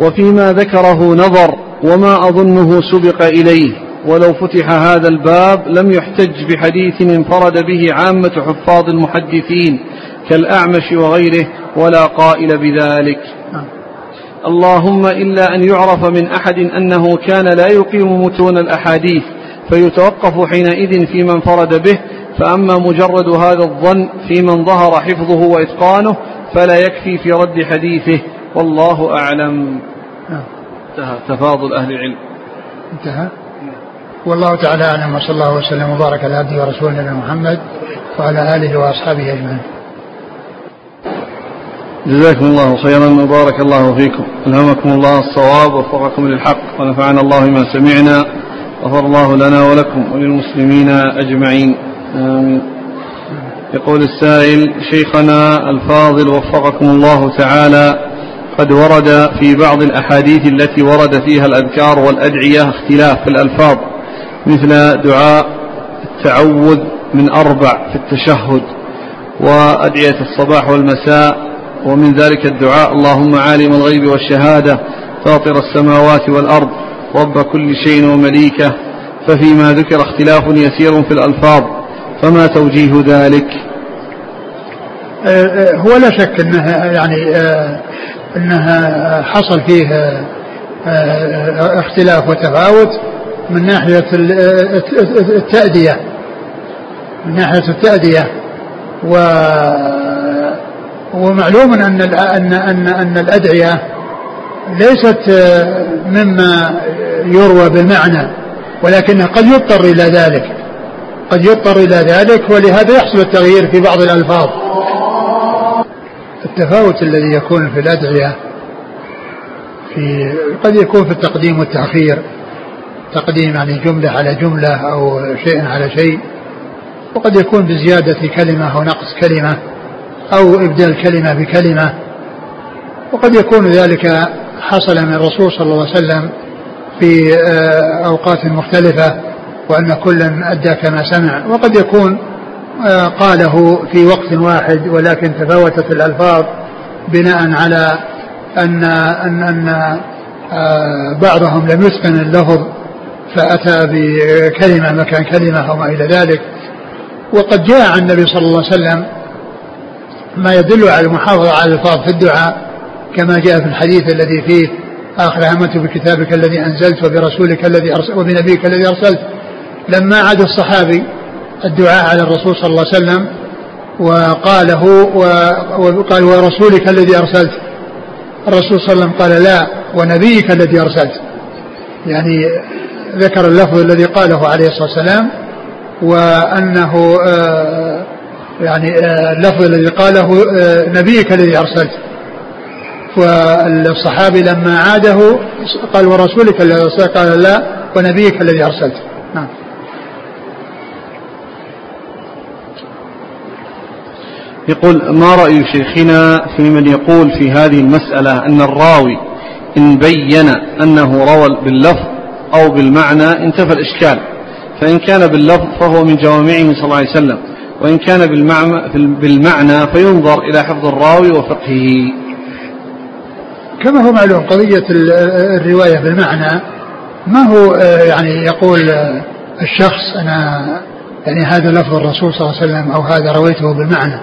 وفيما ذكره نظر, وما أظنه سبق إليه, ولو فتح هذا الباب لم يحتج بحديث انفرد به عامة حفاظ المحدثين كالأعمش وغيره ولا قائل بذلك. اللهم إلا أن يعرف من أحد أنه كان لا يقيم متون الأحاديث فيتوقف حينئذ في من فرد به، فأما مجرد هذا الظن في من ظهر حفظه وإتقانه فلا يكفي في رد حديثه، والله أعلم. انتهى تفاضل أهل العلم. انتهى. والله تعالى أعلم، وصلى الله وسلم وبارك على عبده ورسوله محمد وعلى آله وأصحابه أجمعين. جزاكم الله خيرا وبارك الله فيكم، ألهمكم الله الصواب ووفقكم للحق، ونفعنا الله بما سمعنا، غفر الله لنا ولكم وللمسلمين أجمعين، آمين. يقول السائل: شيخنا الفاضل وفقكم الله تعالى، قد ورد في بعض الأحاديث التي ورد فيها الأذكار والأدعية اختلاف في الألفاظ، مثل دعاء التعوذ من 4 في التشهد وأدعية الصباح والمساء، ومن ذلك الدعاء: اللهم عالم الغيب والشهادة فاطر السماوات والأرض رب كل شيء ومليكه، ففيما ذكر اختلاف يسير في الألفاظ، فما توجيه ذلك؟ هو لا شك أنها يعني أنها حصل فيه اختلاف وتفاوت من ناحية التأدية، من ناحية التأدية، ومعلوم أن الأدعية ليست مما يروى بالمعنى، ولكنه قد يضطر إلى ذلك، قد يضطر إلى ذلك، ولهذا يحصل التغيير في بعض الألفاظ. التفاوت الذي يكون في الأدعية قد يكون في التقديم والتأخير، تقديم يعني جملة على جملة أو شيء على شيء، وقد يكون بزيادة كلمة أو نقص كلمة أو إبدال كلمة بكلمة، وقد يكون ذلك حصل من الرسول صلى الله عليه وسلم في أوقات مختلفة، وأن كل أدى كما سمع، وقد يكون قاله في وقت واحد ولكن تفاوتت الألفاظ بناء على أن بعضهم لم يتقن اللفظ فأتى بكلمة مكان كلمة وما إلى ذلك. وقد جاء عن النبي صلى الله عليه وسلم ما يدل على المحافظة على الألفاظ في الدعاء، كما جاء في الحديث الذي فيه: آخر همت بكتابك الذي أنزلت وبرسولك الذي أرسلت وبنبيك الذي أرسلت. لما عاد الصحابي الدعاء على الرسول صلى الله عليه وسلم وقاله وقال: ورسولك الذي أرسلت، الرسول صلى الله عليه وسلم قال: لا، ونبيك الذي أرسلت. يعني ذكر اللفظ الذي قاله عليه الصلاة والسلام، وأنه يعني اللفظ الذي قاله نبيك الذي أرسلت. والصحابي لما عاده قال: ورسولك الذي أرسلت، قال: لا، ونبيك الذي أرسلت. نعم. يقول: ما رأي شيخنا في من يقول في هذه المسألة أن الراوي إن بين أنه روى باللفظ أو بالمعنى انتفى الإشكال، فإن كان باللفظ فهو من جوامعه صلى الله عليه وسلم، وإن كان بالمعنى فينظر إلى حفظ الراوي وفقهه؟ كما هو معلوم قضية الرواية بالمعنى، ما هو يعني يقول الشخص أنا يعني هذا لفظ الرسول صلى الله عليه وسلم أو هذا رويته بالمعنى،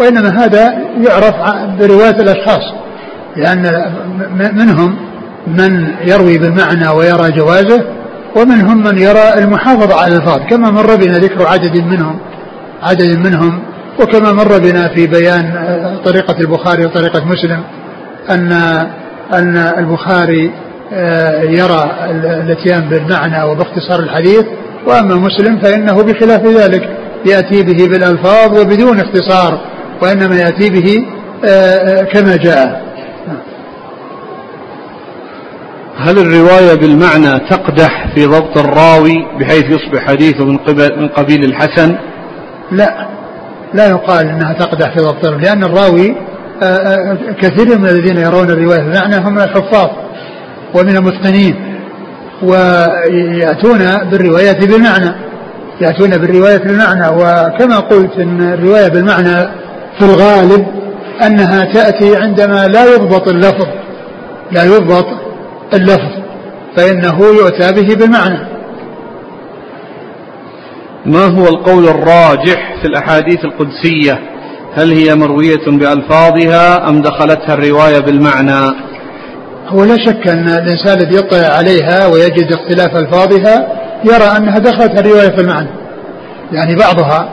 وإنما هذا يعرف برواية الأشخاص، لأن منهم من يروي بالمعنى ويرى جوازه، ومنهم من يرى المحافظة على الألفاظ، كما مر بنا ذكر عدد منهم وكما مر بنا في بيان طريقة البخاري وطريقة مسلم أن البخاري يرى الاتيان بالمعنى وباختصار الحديث، وأما مسلم فإنه بخلاف ذلك يأتي به بالألفاظ وبدون اختصار، وإنما يأتي به كما جاء. هل الرواية بالمعنى تقدح في ضبط الراوي بحيث يصبح حديثه من قبيل الحسن؟ لا يقال أنها تقدح في ضبط، لأن الراوي كثير من الذين يرون الرواية بالمعنى هم الحفاظ ومن المتقنين، ويأتون بالرواية بالمعنى، يأتون بالرواية بالمعنى. وكما قلت أن الرواية بالمعنى في الغالب أنها تأتي عندما لا يضبط اللفظ فإنه يؤتى به بالمعنى. ما هو القول الراجح في الأحاديث القدسية؟ هل هي مروية بألفاظها أم دخلتها الرواية بالمعنى؟ هو لا شك أن الإنسان الذي يطلع عليها ويجد اختلاف ألفاظها يرى أنها دخلت الرواية في المعنى, يعني بعضها,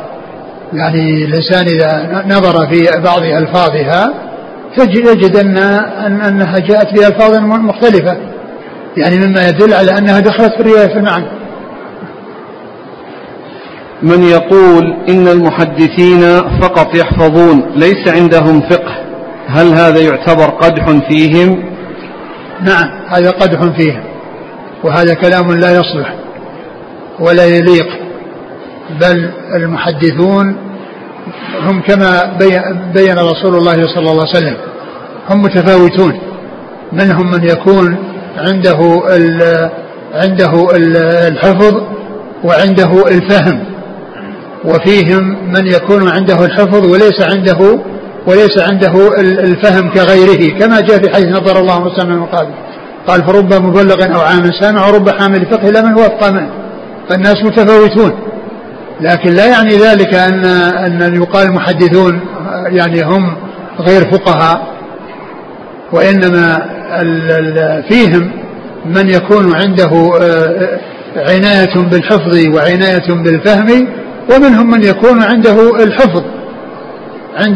يعني الإنسان إذا نظر في بعض ألفاظها يجد أنها جاءت بألفاظ مختلفة, يعني مما يدل على أنها دخلت في الرواية في المعنى. من يقول إن المحدثين فقط يحفظون ليس عندهم فقه, هل هذا يعتبر قدح فيهم؟ نعم, هذا قدح فيهم, وهذا كلام لا يصلح ولا يليق, بل المحدثون هم كما بين رسول الله صلى الله عليه وسلم هم متفاوتون, منهم من يكون عنده الحفظ وعنده الفهم, وفيهم من يكون عنده الحفظ وليس عنده الفهم كغيره, كما جاء في حديث نظر الله وسلم وقال فرب مبلغ أو عام سامع ورب حامل فقه لمن وفق منه. فالناس متفاوتون, لكن لا يعني ذلك أن يقال المحدثون يعني هم غير فقهاء, وإنما فيهم من يكون عنده عناية بالحفظ وعناية بالفهم, ومنهم من يكون عنده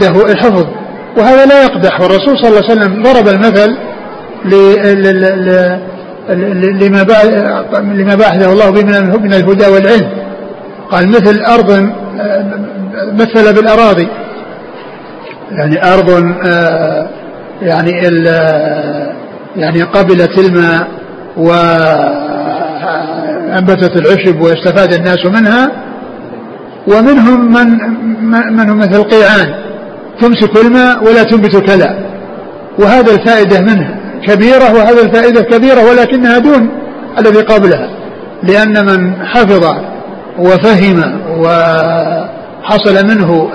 الحفظ, وهذا لا يقدح. والرسول صلى الله عليه وسلم ضرب المثل لما بعثه الله به من الهدى والعلم, قال مثل أرض, مثل بالأراضي, يعني أرض يعني قبلت الماء وأنبتت العشب واستفاد الناس منها, ومنهم من مثل قيعان تمسك الماء ولا تنبت كلا, وهذا الفائدة منه كبيرة وهذا الفائدة كبيرة, ولكنها دون الذي قبلها, لأن من حفظ وفهم وحصل منه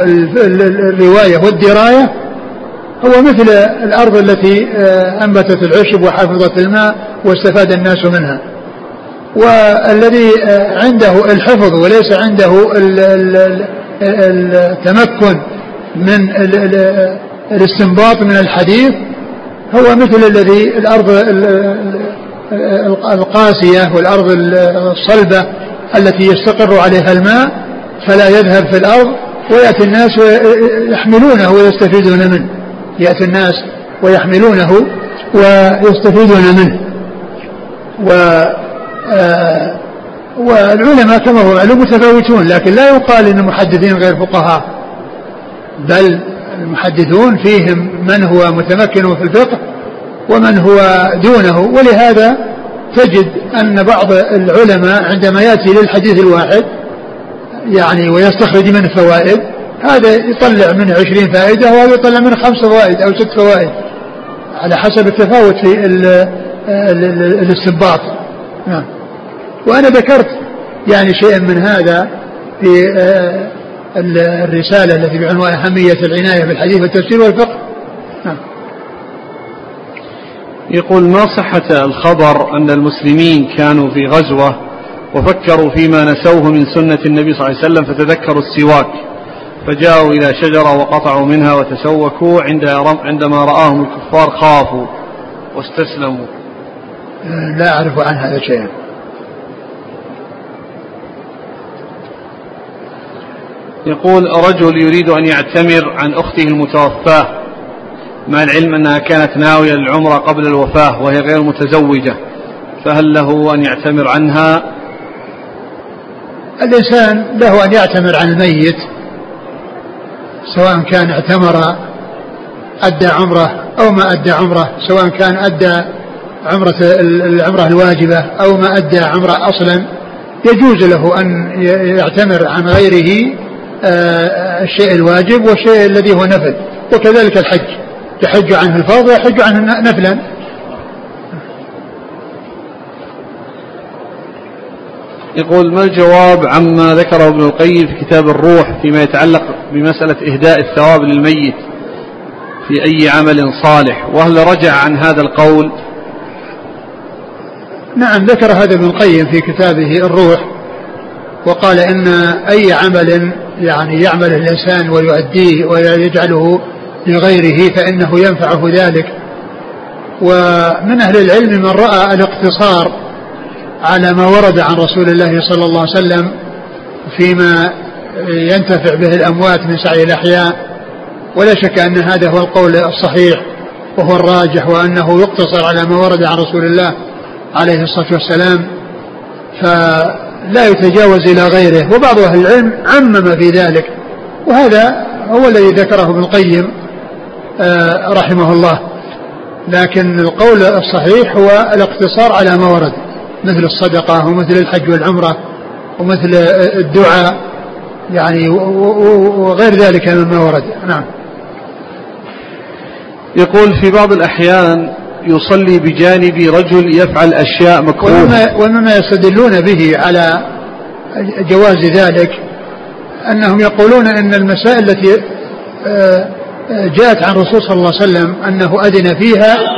الرواية والدراية هو مثل الأرض التي أنبتت العشب وحفظت الماء واستفاد الناس منها. والذي عنده الحفظ وليس عنده التمكن من الاستنباط من الحديث هو مثل الذي الأرض القاسية والأرض الصلبة التي يستقر عليها الماء فلا يذهب في الأرض, ويأتي الناس ويحملونه ويستفيدون منه, يأتي الناس ويحملونه ويستفيدون منه. والعلماء كما هو معلوم متفاوتون, لكن لا يقال ان المحدثين غير فقهاء, بل المحدثون فيهم من هو متمكن في الفقه ومن هو دونه. ولهذا تجد ان بعض العلماء عندما ياتي للحديث الواحد يعني ويستخرج منه فوائد, هذا يطلع منه 20 فائده وهذا يطلع منه 5 فوائد او 6 فوائد على حسب التفاوت في الاستنباط. نعم, وأنا ذكرت يعني شيئا من هذا في الرسالة التي بعنوان أهمية العناية بالحديث والتفسير والفقه. يقول ما صحة الخبر أن المسلمين كانوا في غزوة وفكروا فيما نسوه من سنة النبي صلى الله عليه وسلم فتذكروا السواك فجاءوا إلى شجرة وقطعوا منها وتسوكوا, عندما رآهم الكفار خافوا واستسلموا؟ لا أعرف عن هذا شيئا. يقول رجل يريد أن يعتمر عن أخته المتوفاة مع العلم أنها كانت ناوية للعمرة قبل الوفاة وهي غير متزوجة, فهل له أن يعتمر عنها؟ الإنسان له أن يعتمر عن الميت سواء كان اعتمر أدى عمره أو ما أدى عمره, سواء كان أدى العمرة الواجبة أو ما أدى عمره أصلا, يجوز له أن يعتمر عن غيره الشيء الواجب والشيء الذي هو نفل, وكذلك الحج, يحج عنه الفرض ويحج عنه نفلا. يقول ما الجواب عما ذكره ابن القيم في كتاب الروح فيما يتعلق بمسألة إهداء الثواب للميت في أي عمل صالح, وهل رجع عن هذا القول؟ نعم, ذكر هذا ابن القيم في كتابه الروح, وقال إن أي عمل يعني يعمله الإنسان ويؤديه ويجعله لغيره فإنه ينفعه ذلك, ومن أهل العلم من رأى الاقتصار على ما ورد عن رسول الله صلى الله عليه وسلم فيما ينتفع به الأموات من سعي الأحياء، ولا شك أن هذا هو القول الصحيح وهو الراجح، وأنه يقتصر على ما ورد عن رسول الله عليه الصلاة والسلام فلا يتجاوز إلى غيره. وبعض أهل العلم عمم في ذلك، وهذا هو الذي ذكره ابن القيم رحمه الله، لكن القول الصحيح هو الاقتصار على ما ورد مثل الصدقة ومثل الحج والعمرة ومثل الدعاء يعني وغير ذلك مما ورد. نعم. يقول في بعض الأحيان يصلي بجانب رجل يفعل أشياء مكروهة، ومما يستدلون به على جواز ذلك أنهم يقولون أن المسائل التي جاءت عن الرسول صلى الله عليه وسلم أنه أذن فيها